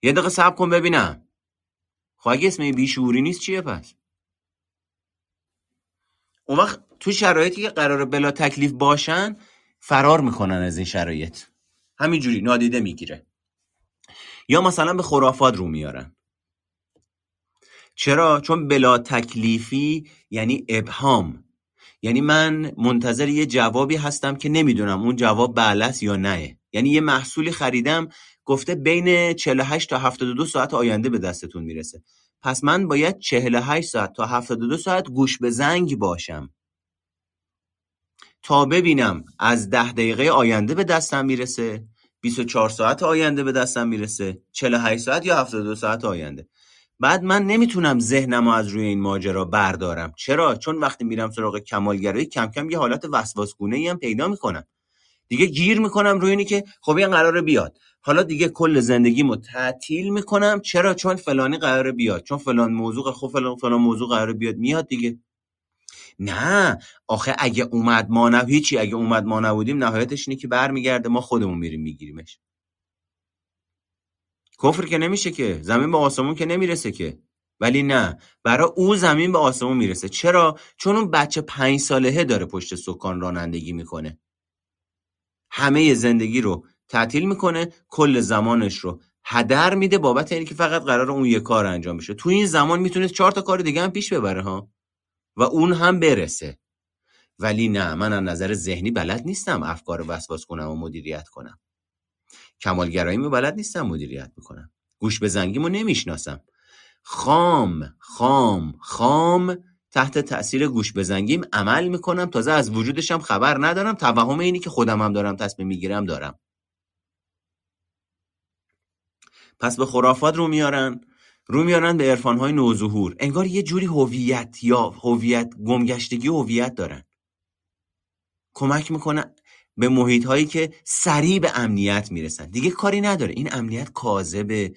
1 دقیقه صبر کن ببینم. خب اگه اسم بیشعوری نیست چیه پس؟ اون وقت تو شرایطی که قراره بلا تکلیف باشن فرار میکنن از این شرایط، همینجوری نادیده میگیره. یا مثلا به خرافات رو میارن. چرا؟ چون بلا تکلیفی یعنی ابهام، یعنی من منتظر یه جوابی هستم که نمیدونم اون جواب بلس یا نه. یعنی یه محصولی خریدم گفته بین 48 تا 72 ساعت آینده به دستتون میرسه، پس من باید 48 ساعت تا 72 ساعت گوش به زنگ باشم تا ببینم از 10 دقیقه آینده به دستم میرسه، 24 ساعت آینده به دستم میرسه، 48 ساعت یا 72 ساعت آینده. بعد من نمیتونم ذهنم از روی این ماجرا بردارم. چرا؟ چون وقتی میرم سراغ کمالگرایی کم کم یه حالت وسواسگونه‌ای هم پیدا میکنم دیگه، گیر میکنم روی اینی که خب این قراره بیاد، حالا دیگه کل زندگیمو تعطیل میکنم. چرا؟ چون فلانی قراره بیاد، چون فلان موضوع، خب فلان موضوع قراره بیاد، میاد دیگه. نه آخه اگه اومد ما نه هیچی، اگه اومد ما نبودیم، نهایتش اینه که برمیگرده ما خودمون میریم میگیریمش. کفر که نمیشه که، زمین به آسمون که نمیرسه که. ولی نه، برای او زمین به آسمون میرسه. چرا؟ چون اون بچه 5 سالهه داره پشت سکان رانندگی میکنه، همه زندگی رو تعطیل میکنه، کل زمانش رو هدر میده بابت اینکه فقط قرار اون یه کار انجام بشه. تو این زمان میتونه 4 تا کار دیگه هم پیش ببره ها و اون هم برسه. ولی نه، من از نظر ذهنی بلد نیستم افکار وسواس کنم و مدیریت کنم، کمالگراییمو بلد نیستم مدیریت میکنم، گوش به زنگیمو نمیشناسم، خام خام خام تحت تأثیر گوش به زنگیم عمل میکنم، تازه از وجودشم خبر ندارم، توهم اینی که خودم هم دارم تصمیم میگیرم دارم. پس به خرافات رو میارن به عرفانهای نوظهور، انگار یه جوری هویت یا هویت گمگشتگی هویت دارن. کمک میکنه به محیط هایی که سریع به امنیت میرسن، دیگه کاری نداره این امنیت کاذبه،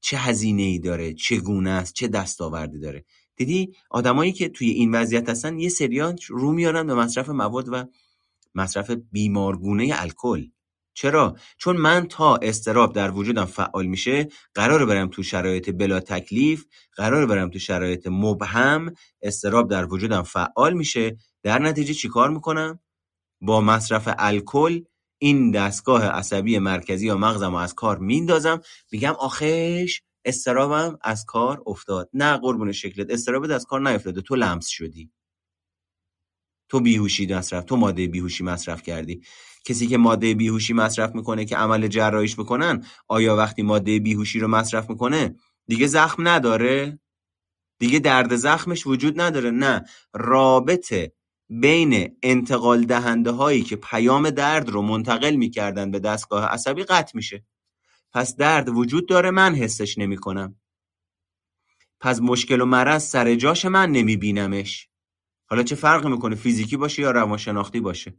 چه هزینه‌ای داره، چگونه است، چه دستاوردی داره. دیدی آدمایی که توی این وضعیت هستن یه سریان رو میارن به مصرف مواد و مصرف بیمارگونه الکل. چرا؟ چون من تا اضطراب در وجودم فعال میشه قراره برم تو شرایط بلا تکلیف، قراره برم تو شرایط مبهم، اضطراب در وجودم فعال میشه، در نتیجه چیکار میکنم؟ با مصرف الکل این دستگاه عصبی مرکزی یا مغزم رو از کار میندازم، میگم آخش استرابم از کار افتاد. نه قربون شکلت، استرابت از کار نیفتاده، تو لمس شدی، تو بیهوشی مصرف، تو ماده بیهوشی مصرف کردی. کسی که ماده بیهوشی مصرف میکنه که عمل جراحیش بکنن، آیا وقتی ماده بیهوشی رو مصرف میکنه دیگه زخم نداره؟ دیگه درد زخمش وجود نداره؟ نه، رابطه بین انتقال دهنده هایی که پیام درد رو منتقل میکردن به دستگاه عصبی قطع میشه. پس درد وجود داره، من حسش نمی کنم. پس مشکل و مرض سر جاش، من نمی بینمش. حالا چه فرق میکنه فیزیکی باشه یا روانشناختی باشه؟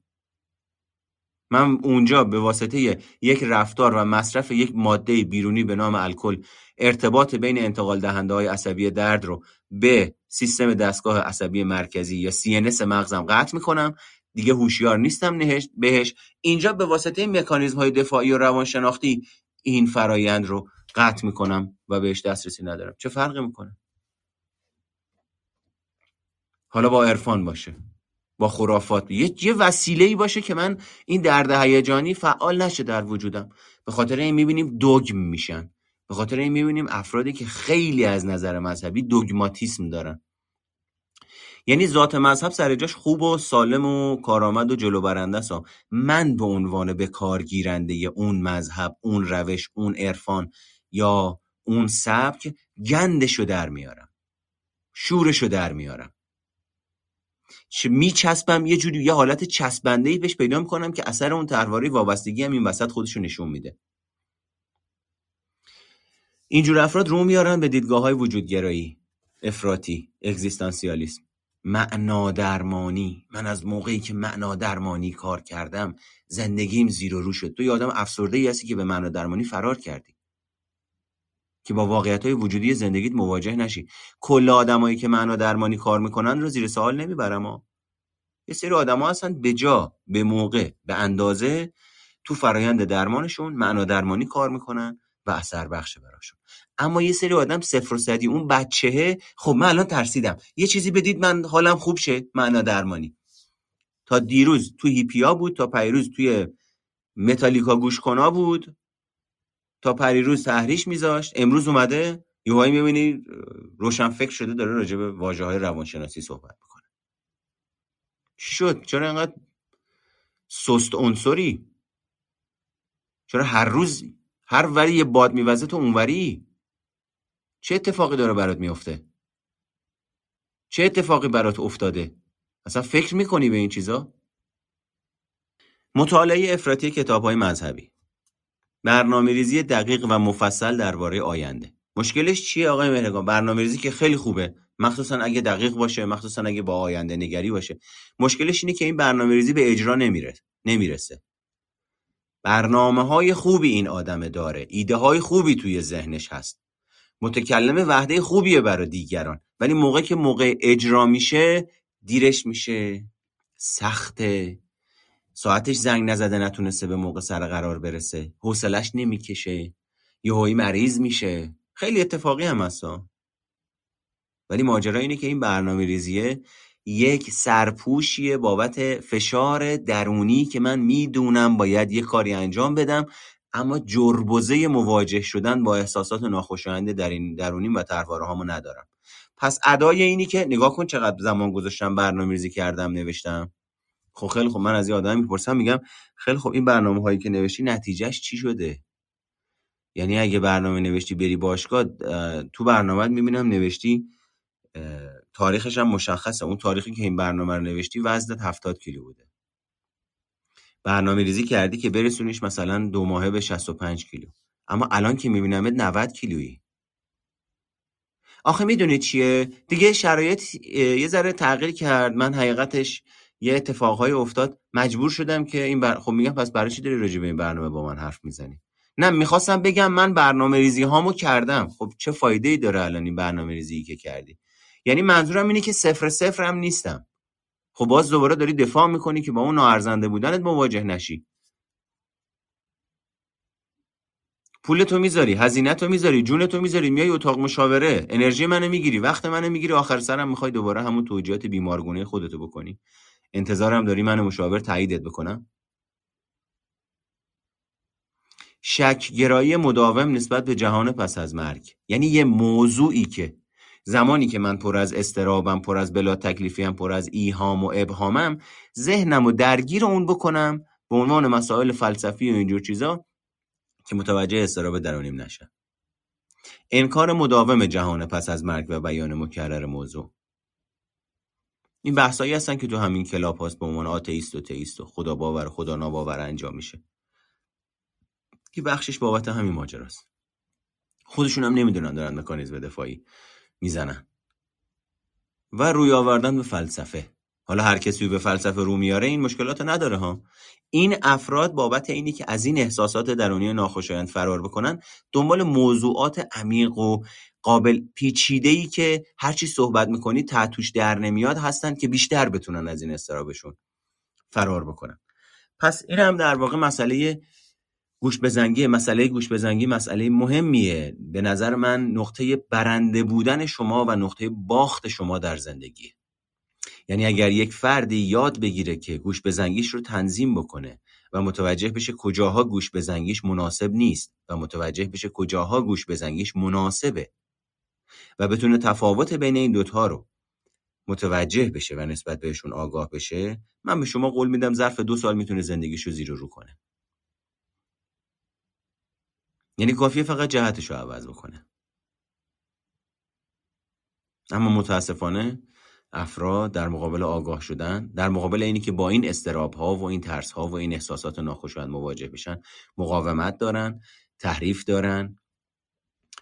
من اونجا به واسطه یک رفتار و مصرف یک ماده بیرونی به نام الکل ارتباط بین انتقال دهنده های عصبی درد رو به سیستم دستگاه عصبی مرکزی یا CNS مغزم قطع میکنم، دیگه هوشیار نیستم بهش. اینجا به واسطه مکانیزم های دفاعی و روانشناختی این فرایند رو قطع میکنم و بهش دسترسی ندارم. چه فرقی میکنه؟ حالا با عرفان باشه، با خرافات، یه وسیله‌ای باشه که من این درد هیجانی فعال نشه در وجودم. به خاطر این میبینیم دوگم میشن، به خاطر این میبینیم افرادی که خیلی از نظر مذهبی دوگماتیسم دارن. یعنی ذات مذهب سر جاش خوب و سالم و کارآمد و جلوبرنده است. من به عنوان به کارگیرنده اون مذهب، اون روش، اون عرفان یا اون سبک گندشو در میارم، شورشو در میارم، میچسبم، یه جوری یه حالت چسبنده‌ای بهش پیدا می‌کنم که اثر اون ترواری وابستگی هم این وسط خودشو نشون میده. اینجور افراد رو میارن به دیدگاه‌های وجودگرایی، افراطی، اگزیستانسیالیسم، معنا درمانی. من از موقعی که معنا درمانی کار کردم زندگیم زیر و رو شد. تو یه آدم افسرده‌ای هستی که به معنا درمانی فرار کردی که با واقعیت‌های وجودی زندگیت مواجه نشی. کل آدمایی که معنا درمانی کار میکنن رو زیر سوال نمیبرم ها. یه سری آدما هستن به جا، به موقع، به اندازه تو فرایند درمانشون معنا درمانی کار میکنن و اثر بخشه براشون. اما یه سری آدم صفر و صدی، اون بچهه، خب من الان ترسیدم، یه چیزی بدید من حالم خوب شه، معنا درمانی. تا دیروز تو هیپیا بود، تا پیروز توی متالیکا گوش کنا بود، تا پریروز تحریش میذاشت، امروز اومده یهویی میبینی روشنفکر شده داره راجع به واژه‌های روانشناسی صحبت میکنه. شد چرا اینقدر سست عنصری؟ چرا هر روز هر وری یه باد میوزه تو اونوری؟ چه اتفاقی داره برات میفته؟ چه اتفاقی برات افتاده؟ اصلا فکر میکنی به این چیزا؟ مطالعه افراطی کتاب‌های مذهبی، برنامه‌ریزی دقیق و مفصل درباره آینده. مشکلش چیه آقای مهرگان؟ برنامه‌ریزی که خیلی خوبه، مخصوصا اگه دقیق باشه، مخصوصا اگه با آینده نگری باشه. مشکلش اینه که این برنامه‌ریزی به اجرا نمیرسه. برنامه‌های خوبی این آدم داره، ایده‌های خوبی توی ذهنش هست، متکلم وحده خوبیه برای دیگران، ولی موقعی که موقع اجرا میشه دیرش میشه، سخته، ساعتش زنگ نزده، نتونسته به موقع سر قرار برسه، حوصله‌اش نمیکشه، یهویی مریض میشه. خیلی اتفاقی هم هستا. ولی ماجرا اینه که این برنامه‌ریزیه یک سرپوشیه بابت فشار درونی که من میدونم باید یه کاری انجام بدم، اما جربوزه مواجه شدن با احساسات ناخوشایند در این درونیم و طرفدارهامو ندارم. پس ادای اینی که نگاه کن چقدر زمان گذاشتم، برنامه‌ریزی کردم، نوشتم. خب خیلی خب، من از یه آدم میپرسم، میگم خیلی خب این برنامه هایی که نوشتی نتیجهش چی شده؟ یعنی اگه برنامه نوشتی بری باشگاه، تو برنامه‌ات میبینم نوشتی، تاریخش هم مشخصه، اون تاریخی که این برنامه رو نوشتی وزنت 70 کیلو بوده، برنامه ریزی کردی که برسونیش مثلا 2 ماهه به 65 کیلو، اما الان که میبینمت 90 کیلویی. آخه میدونی چیه؟ دیگه شرایط یه ذره تغییر کرد، من حقیقتش یه اتفاقهای افتاد، مجبور شدم که این خب میگم پس برای چی داری راجع به این برنامه با من حرف میزنی؟ نه، میخواستم بگم من برنامه ریزی هامو کردم. خب چه فایده ای داره الان این برنامه ریزی که کردی؟ یعنی منظورم اینه که 0-0 هم نیستم. خب باز دوباره داری دفاع میکنی که با اون ناارزنده بودنت مواجه نشی. پولتو میذاری، هزینه‌تو میذاری، جونتو میذاری، میای اتاق مشاوره، انرژی منو میگیری، وقت منو میگیری، آخر سرم میخوای دوباره همون توجیهات بیمارگونه خودتو بکنی. انتظارم داری من مشاور تاییدت بکنم؟ شک گرایی مداوم نسبت به جهان پس از مرگ، یعنی یه موضوعی که زمانی که من پر از استرابم، پر از بلا تکلیفیم، پر از ایهام و ابهامم، ذهنمو درگیر اون بکنم به عنوان مسائل فلسفی و اینجور چیزا که متوجه استراب درونیم نشه. انکار مداوم جهان پس از مرگ و بیان مکرر موضوع. این بحثایی هستن که تو همین کلاب هاست به عنوان آتئیست و تئیست و خدا باور خدا ناباور انجام میشه که بخشش بابت همین ماجراست. خودشون هم نمیدونن دارن مکانیزم دفاعی میزنن و روی آوردن به فلسفه. حالا هر کسی به فلسفه رو میاره این مشکلات نداره ها. این افراد بابت اینی که از این احساسات درونی ناخوشایند فرار بکنن دنبال موضوعات عمیق و قابل پیچیده‌ای که هر چی صحبت می‌کنی ته توش در نمیاد هستن که بیشتر بتونن از این استرابشون فرار بکنن. پس این هم در واقع مسئله گوش بزنگی مسئله مهمیه به نظر من. نقطه برنده بودن شما و نقطه باخت شما در زندگی، یعنی اگر یک فردی یاد بگیره که گوش بزنگیش رو تنظیم بکنه و متوجه بشه کجاها گوش بزنگیش مناسب نیست و متوجه بشه کجاها گوش بزنگیش مناسبه و بتونه تفاوت بین این دوتا رو متوجه بشه و نسبت بهشون آگاه بشه، من به شما قول میدم ظرف 2 سال میتونه زندگیش رو زیر و رو کنه. یعنی کافیه فقط جهتش رو عوض بکنه. اما متاسفانه افراد در مقابل آگاه شدن، در مقابل اینی که با این استراب ها و این ترس ها و این احساسات ناخوشایند مواجه بشن، مقاومت دارن، تحریف دارن،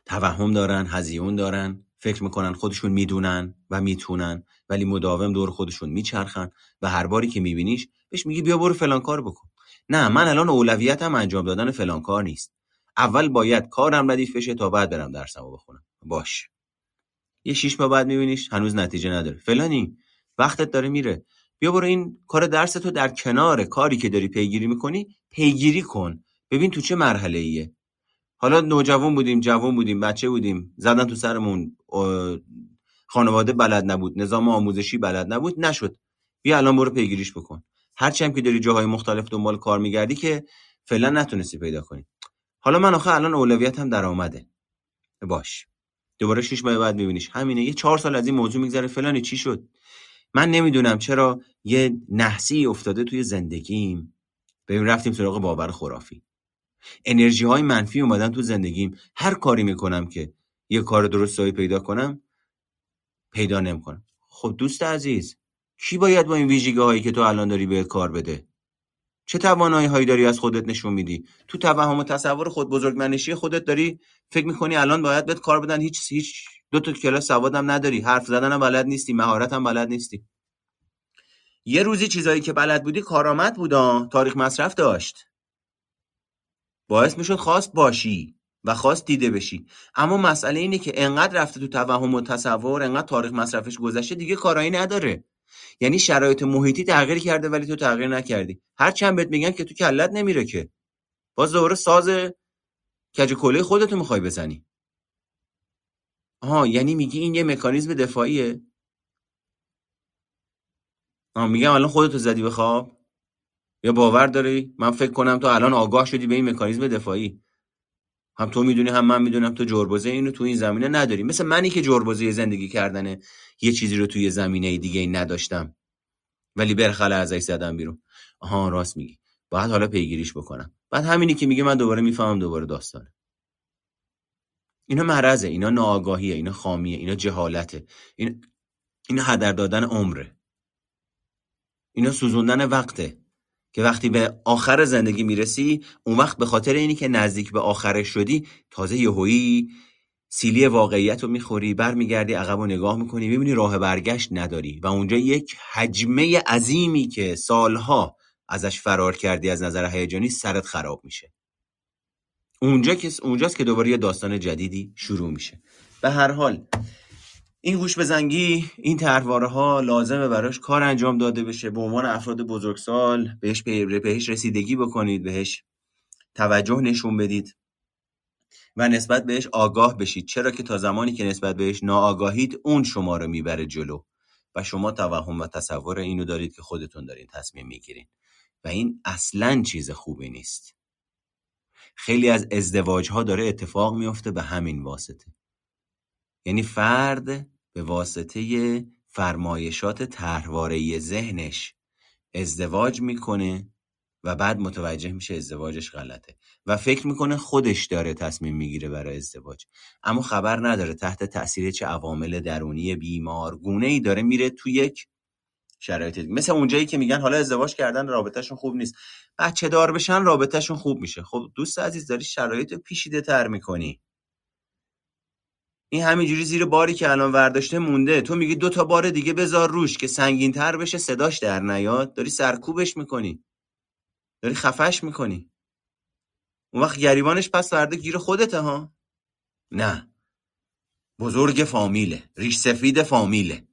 توهم دارن، هزیون دارن، فکر میکنن خودشون میدونن و میتونن، ولی مداوم دور خودشون میچرخن و هر باری که میبینیش بهش میگی بیا برو فلان کار بکن. نه، من الان اولویتم انجام دادن فلان کار نیست، اول باید کارم ردیف بشه تا بعد برم درسمو بخونم. باش، یه 6 ماه بعد میبینیش هنوز نتیجه نداره. فلانی وقتت داره میره، بیا برو این کار درستو در کنار کاری که داری پیگیری میکنی پیگیری کن، ببین تو چه مرحله ایه. حالا نوجوان بودیم، جوان بودیم، بچه بودیم، زدن تو سرمون، خانواده بلد نبود، نظام آموزشی بلد نبود، نشد، بیا الان برو پیگیریش بکن. هرچی هم که داری جاهای مختلف دنبال کار میگردی که فعلا نتونستی پیدا کنی. حالا من آخه الان اولویتم درآمده. باش، دوباره 6 ماه بعد میبینیش همینه. یه 4 سال از این موضوع میگذره، فلانی چی شد؟ من نمیدونم چرا یه نحسی افتاده توی زندگیم. ببین رفتیم سراغ باور خرافی. انرژی های منفی اومدن تو زندگیم. هر کاری میکنم که یه کار درستایی پیدا کنم پیدا نمیکنم. خب دوست عزیز، کی باید با این ویژگی هایی که تو الان داری به کار بده؟ چه توانایی هایی داری از خودت نشون میدی؟ تو توهم و تصور خود بزرگمنشی خودت داری فکر میکنی الان باید بهت کار بدن، هیچ 2 تا کلاس سوادم نداری، حرف زدنم بلد نیستی، مهارتم بلد نیستی. یه روزی چیزایی که بلد بودی کارآمد بودا، تاریخ مصرف داشت، باعث میشد خواست باشی و خواست دیده بشی. اما مسئله اینه که انقدر رفته تو توهم و تصور، انقدر تاریخ مصرفش گذشته دیگه کارایی نداره. یعنی شرایط محیطی تغییر کرده ولی تو تغییر نکردی. هر چند بهت میگن که تو کلت نمیره که باز دوباره ساز کج کله خودتو میخوای بزنی. آها، یعنی میگی این یه مکانیزم دفاعیه؟ میگم الان خودتو زدی به خواب؟ یا باور داری؟ من فکر کنم تو الان آگاه شدی به این مکانیزم دفاعی. هم تو میدونی هم من میدونم تو جربوزه اینو تو این زمینه نداری. مثل منی که جربوزه زندگی کردنه، یه چیزی رو توی زمینه دیگه این نداشتم ولی برخلا ازش زدم بیرون. آها راست میگی، باید حالا پیگیریش بکنم. بعد همینی که میگه من دوباره میفهمم، دوباره داستانه. اینا مرزه، اینا ناآگاهیه، اینا خامیه، اینا جهالته، اینا هدر دادن عمره، اینا سوزوندن وقته که وقتی به آخر زندگی میرسی اون وقت به خاطر اینی که نزدیک به آخرش شدی تازه یهویی سیلی واقعیت رو میخوری، برمیگردی عقب و نگاه میکنی میبینی راه برگشت نداری و اونجا یک حجمه عظیمی که سالها ازش فرار کردی از نظر هیجانی سرت خراب میشه. اونجاست که دوباره یه داستان جدیدی شروع میشه. به هر حال این گوش بزنگی، این طرحواره ها لازمه براش کار انجام داده بشه. به عنوان افراد بزرگسال بهش رسیدگی بکنید، بهش توجه نشون بدید و نسبت بهش آگاه بشید، چرا که تا زمانی که نسبت بهش ناآگاهید اون شما رو میبره جلو و شما توهم و تصور اینو دارید که خودتون دارین تصمیم میگیرین و این اصلاً چیز خوبی نیست. خیلی از ازدواج ها داره اتفاق میفته به همین واسطه. یعنی فرد به واسطه فرمایشات طرحواره‌ای ذهنش ازدواج میکنه و بعد متوجه میشه ازدواجش غلطه و فکر میکنه خودش داره تصمیم میگیره برای ازدواج، اما خبر نداره تحت تأثیر چه عوامل درونی بیمار گونه‌ای داره میره تو یک شرایط دیگه. مثل اونجایی که میگن حالا ازدواج کردن رابطهشون خوب نیست، بچه دار بشن رابطهشون خوب میشه. خب دوست عزیز، داری شرایط پیچیده تر میکنی. این همینجوری زیر باری که الان ورداشته مونده، تو میگی 2 تا بار دیگه بذار روش که سنگین تر بشه، صداش در نیاد. داری سرکوبش میکنی، داری خفش میکنی. اون وقت گریبانش پس فردا گیر خودته ها. نه، بزرگ فامیله، ریش سفید فامیله،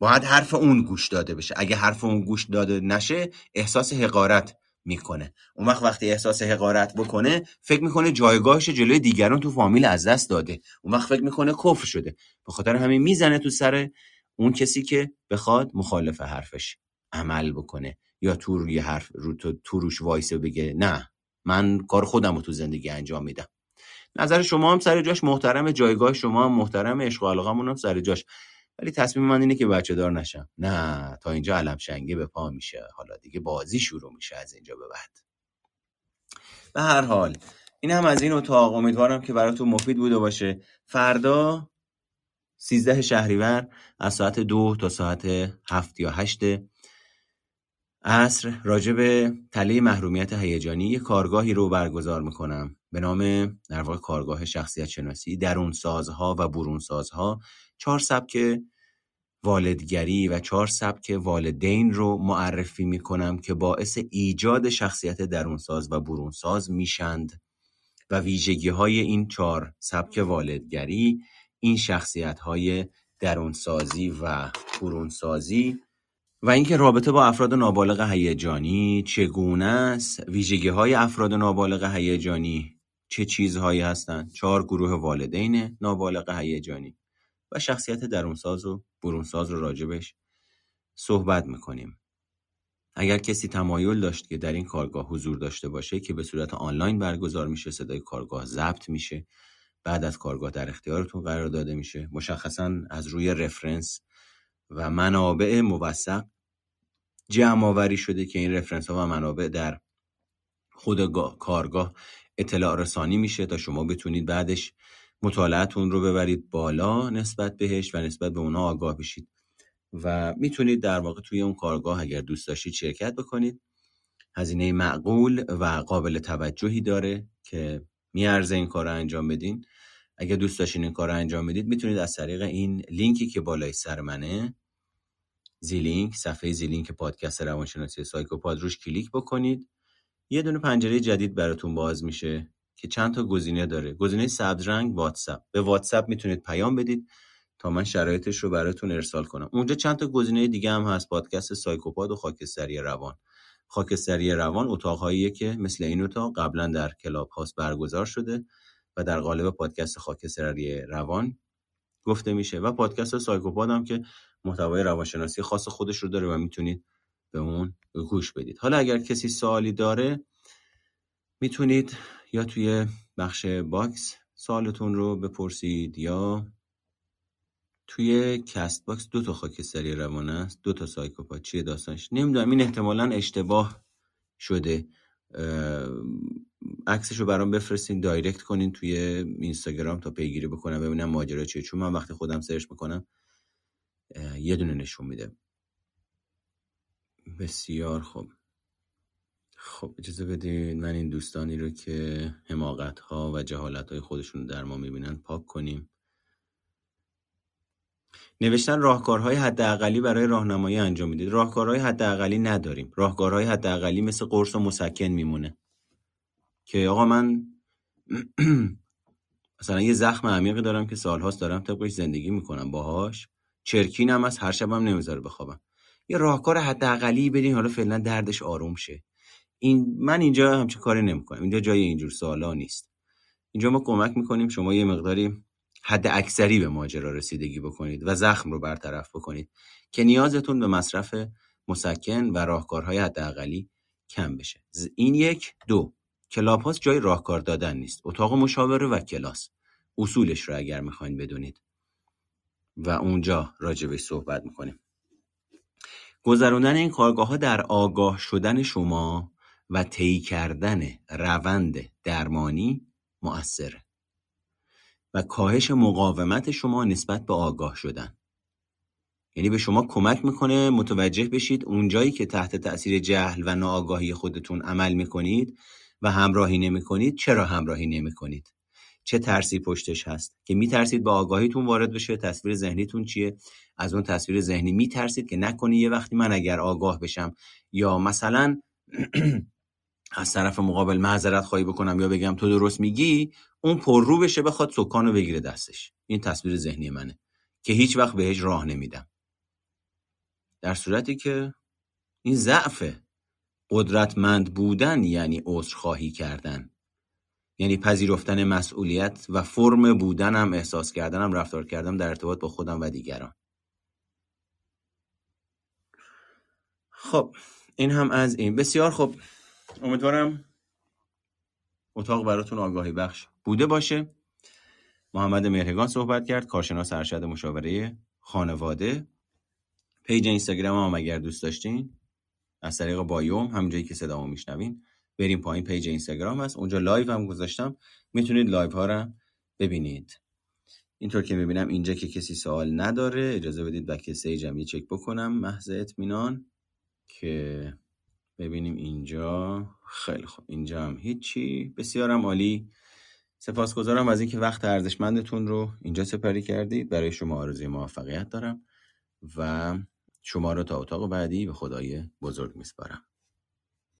باید حرف اون گوش داده بشه. اگه حرف اون گوش داده نشه احساس حقارت میکنه. اون وقت وقتی احساس حقارت بکنه فکر میکنه جایگاهش جلوی دیگران تو فامیل از دست داده. اون وقت فکر میکنه کفر شده، به خاطر همین میزنه تو سر اون کسی که بخواد مخالف حرفش عمل بکنه یا تو روی حرف تو روش وایسه بگه نه من کار خودم رو تو زندگی انجام میدم. نظر شما هم سر جاش محترمه، جایگاه شما هم محترمه، عشق و علاقمون هم سر جاش، ولی تصمیم من اینه که بچه دار نشم. نه، تا اینجا علم شنگه به پا میشه، حالا دیگه بازی شروع میشه از اینجا به بعد. به هر حال این هم از این اتاق، امیدوارم که براتون مفید بوده باشه. فردا 13 شهریور از ساعت 2 تا ساعت 7 یا 8 عصر راجع به تله محرومیت هیجانی یک کارگاهی رو برگزار میکنم به نام در واقع کارگاه شخصیت شناسی، درونسازها و برونسازها. 4 سبک والدگری و 4 سبک والدین رو معرفی میکنم که باعث ایجاد شخصیت درونساز و برونساز میشند و ویژگی های این 4 سبک والدگری این شخصیت های درونسازی و برونسازی و اینکه رابطه با افراد نابالغ هیجانی چگونه است، ویژگی های افراد نابالغ هیجانی چه چیزهایی هستند، 4 گروه والدین نابالغ هیجانی و شخصیت درونساز و برونساز رو راجبش صحبت میکنیم. اگر کسی تمایل داشت که در این کارگاه حضور داشته باشه که به صورت آنلاین برگزار میشه، صدای کارگاه ضبط میشه، بعد از کارگاه در اختیارتون قرار داده میشه، مشخصاً از روی رفرنس و منابع موثق جمع آوری شده که این رفرنس ها و منابع در خود کارگاه اطلاع رسانی میشه تا شما بتونید بعدش مطالعتون رو ببرید بالا نسبت بهش و نسبت به اونا آگاه بشید و میتونید در واقع توی اون کارگاه اگر دوست داشتید شرکت بکنید. هزینه معقول و قابل توجهی داره که میارزه این کار رو انجام بدین. اگه دوست داشتین این کار رو انجام بدید میتونید از طریق این لینکی که بالای سر منه، زیلینک، صفحه زیلینک پادکست روانشناسی سایکوپاد روش کلیک بکنید. یه دونه پنجره جدید براتون باز میشه که چند تا گزینه داره. گزینه سبز رنگ واتس اپ، به واتس اپ میتونید پیام بدید تا من شرایطش رو براتون ارسال کنم. اونجا چند تا گزینه دیگه هم هست، پادکست سایکوپاد و خاکستری روان. خاکستری روان اتاقهاییه که مثل این اتاق قبلا در کلاب هاست برگزار شده و در قالب پادکست خاکستری روان گفته میشه و پادکست سایکوپاد هم که محتوای روانشناسی خاص خودش رو داره و میتونید به اون گوش بدید. حالا اگر کسی سوالی داره میتونید یا توی بخش باکس سوالتون رو بپرسید یا توی کست باکس. 2 تا خاکستری روان است، 2 تا سایکوپاد. چیه داستانش نمیدونم. این احتمالاً اشتباه شده، عکسشو برام بفرستین، دایرکت کنین توی اینستاگرام تا پیگیری بکنم ببینم ماجرا چیه، چون من وقتی خودم سرچ میکنم یه دونه نشون میده. بسیار خب اجازه بدین من این دوستانی رو که حماقت ها و جهالت های خودشون در ما میبینن پاک کنیم. نوشتن راهکارهای حداقلی برای راهنمایی انجام میدید. راهکارهای حداقلی نداریم. راهکارهای حداقلی مثل قرص و مسکن میمونه که آقا من مثلا یه زخم عمیقی دارم که سالهاست دارم طبقش زندگی میکنم باهاش، چرکینم از هر شبم نمیذاره بخوابم. یه راهکار حداقلی بدین حالا فعلا دردش آروم شه. این من اینجا همچین کاری نمیکنم، اینجا جای اینجور سوالا نیست. اینجا ما کمک میکنیم شما یه مقداری حد اکثری به ماجرا رسیدگی بکنید و زخم رو برطرف بکنید که نیازتون به مصرف مسکن و راهکارهای حداقلی کم بشه. این 1 2 کلاب هاست جای راهکار دادن نیست، اتاق مشاوره و کلاس. اصولش رو اگر میخواین بدونید و اونجا راجبش صحبت میکنیم. گذروندن این کارگاه ها در آگاه شدن شما و طی کردن روند درمانی مؤثره و کاهش مقاومت شما نسبت به آگاه شدن. یعنی به شما کمک میکنه متوجه بشید اونجایی که تحت تأثیر جهل و ناآگاهی خودتون عمل میکنید و همراهی نمیکنید، چرا همراهی نمیکنید، چه ترسی پشتش هست که میترسید به آگاهیتون وارد بشه. تصویر ذهنیتون چیه؟ از اون تصویر ذهنی میترسید که نکنه یه وقتی من اگر آگاه بشم یا مثلا از طرف مقابل معذرت خواهی بکنم یا بگم تو درست میگی، اون پر رو بشه بخواد سکانو بگیره دستش. این تصویر ذهنی منه که هیچ وقت بهش راه نمیدم. در صورتی که این ضعفه. قدرتمند بودن یعنی عذرخواهی کردن، یعنی پذیرفتن مسئولیت و فرم بودنم، احساس کردنم، رفتار کردم در ارتباط با خودم و دیگران. خب این هم از این. بسیار خب، امیدوارم اتاق براتون آگاهی بخش بوده باشه. محمد مهرگان صحبت کرد، کارشناس ارشد مشاوره خانواده. پیج اینستاگرام هم اگر دوست داشتین از طریق بایوم، همونجایی که صدامو میشنوین، بریم پایین، پیج اینستاگرام هست، اونجا لایو هم گذاشتم، میتونید لایو ها رو ببینید. اینطور که میبینم اینجا که کسی سوال نداره، اجازه بدید بک استیج هم یه چک بکنم محض اطمینان که ببینیم اینجا. خیلی خوب، اینجا هم هیچی. بسیارم عالی، سپاسگزارم از اینکه وقت ارزشمندتون رو اینجا سپری کردید. برای شما آرزوی موفقیت دارم و شما رو تا اتاق بعدی به خدای بزرگ میسپارم.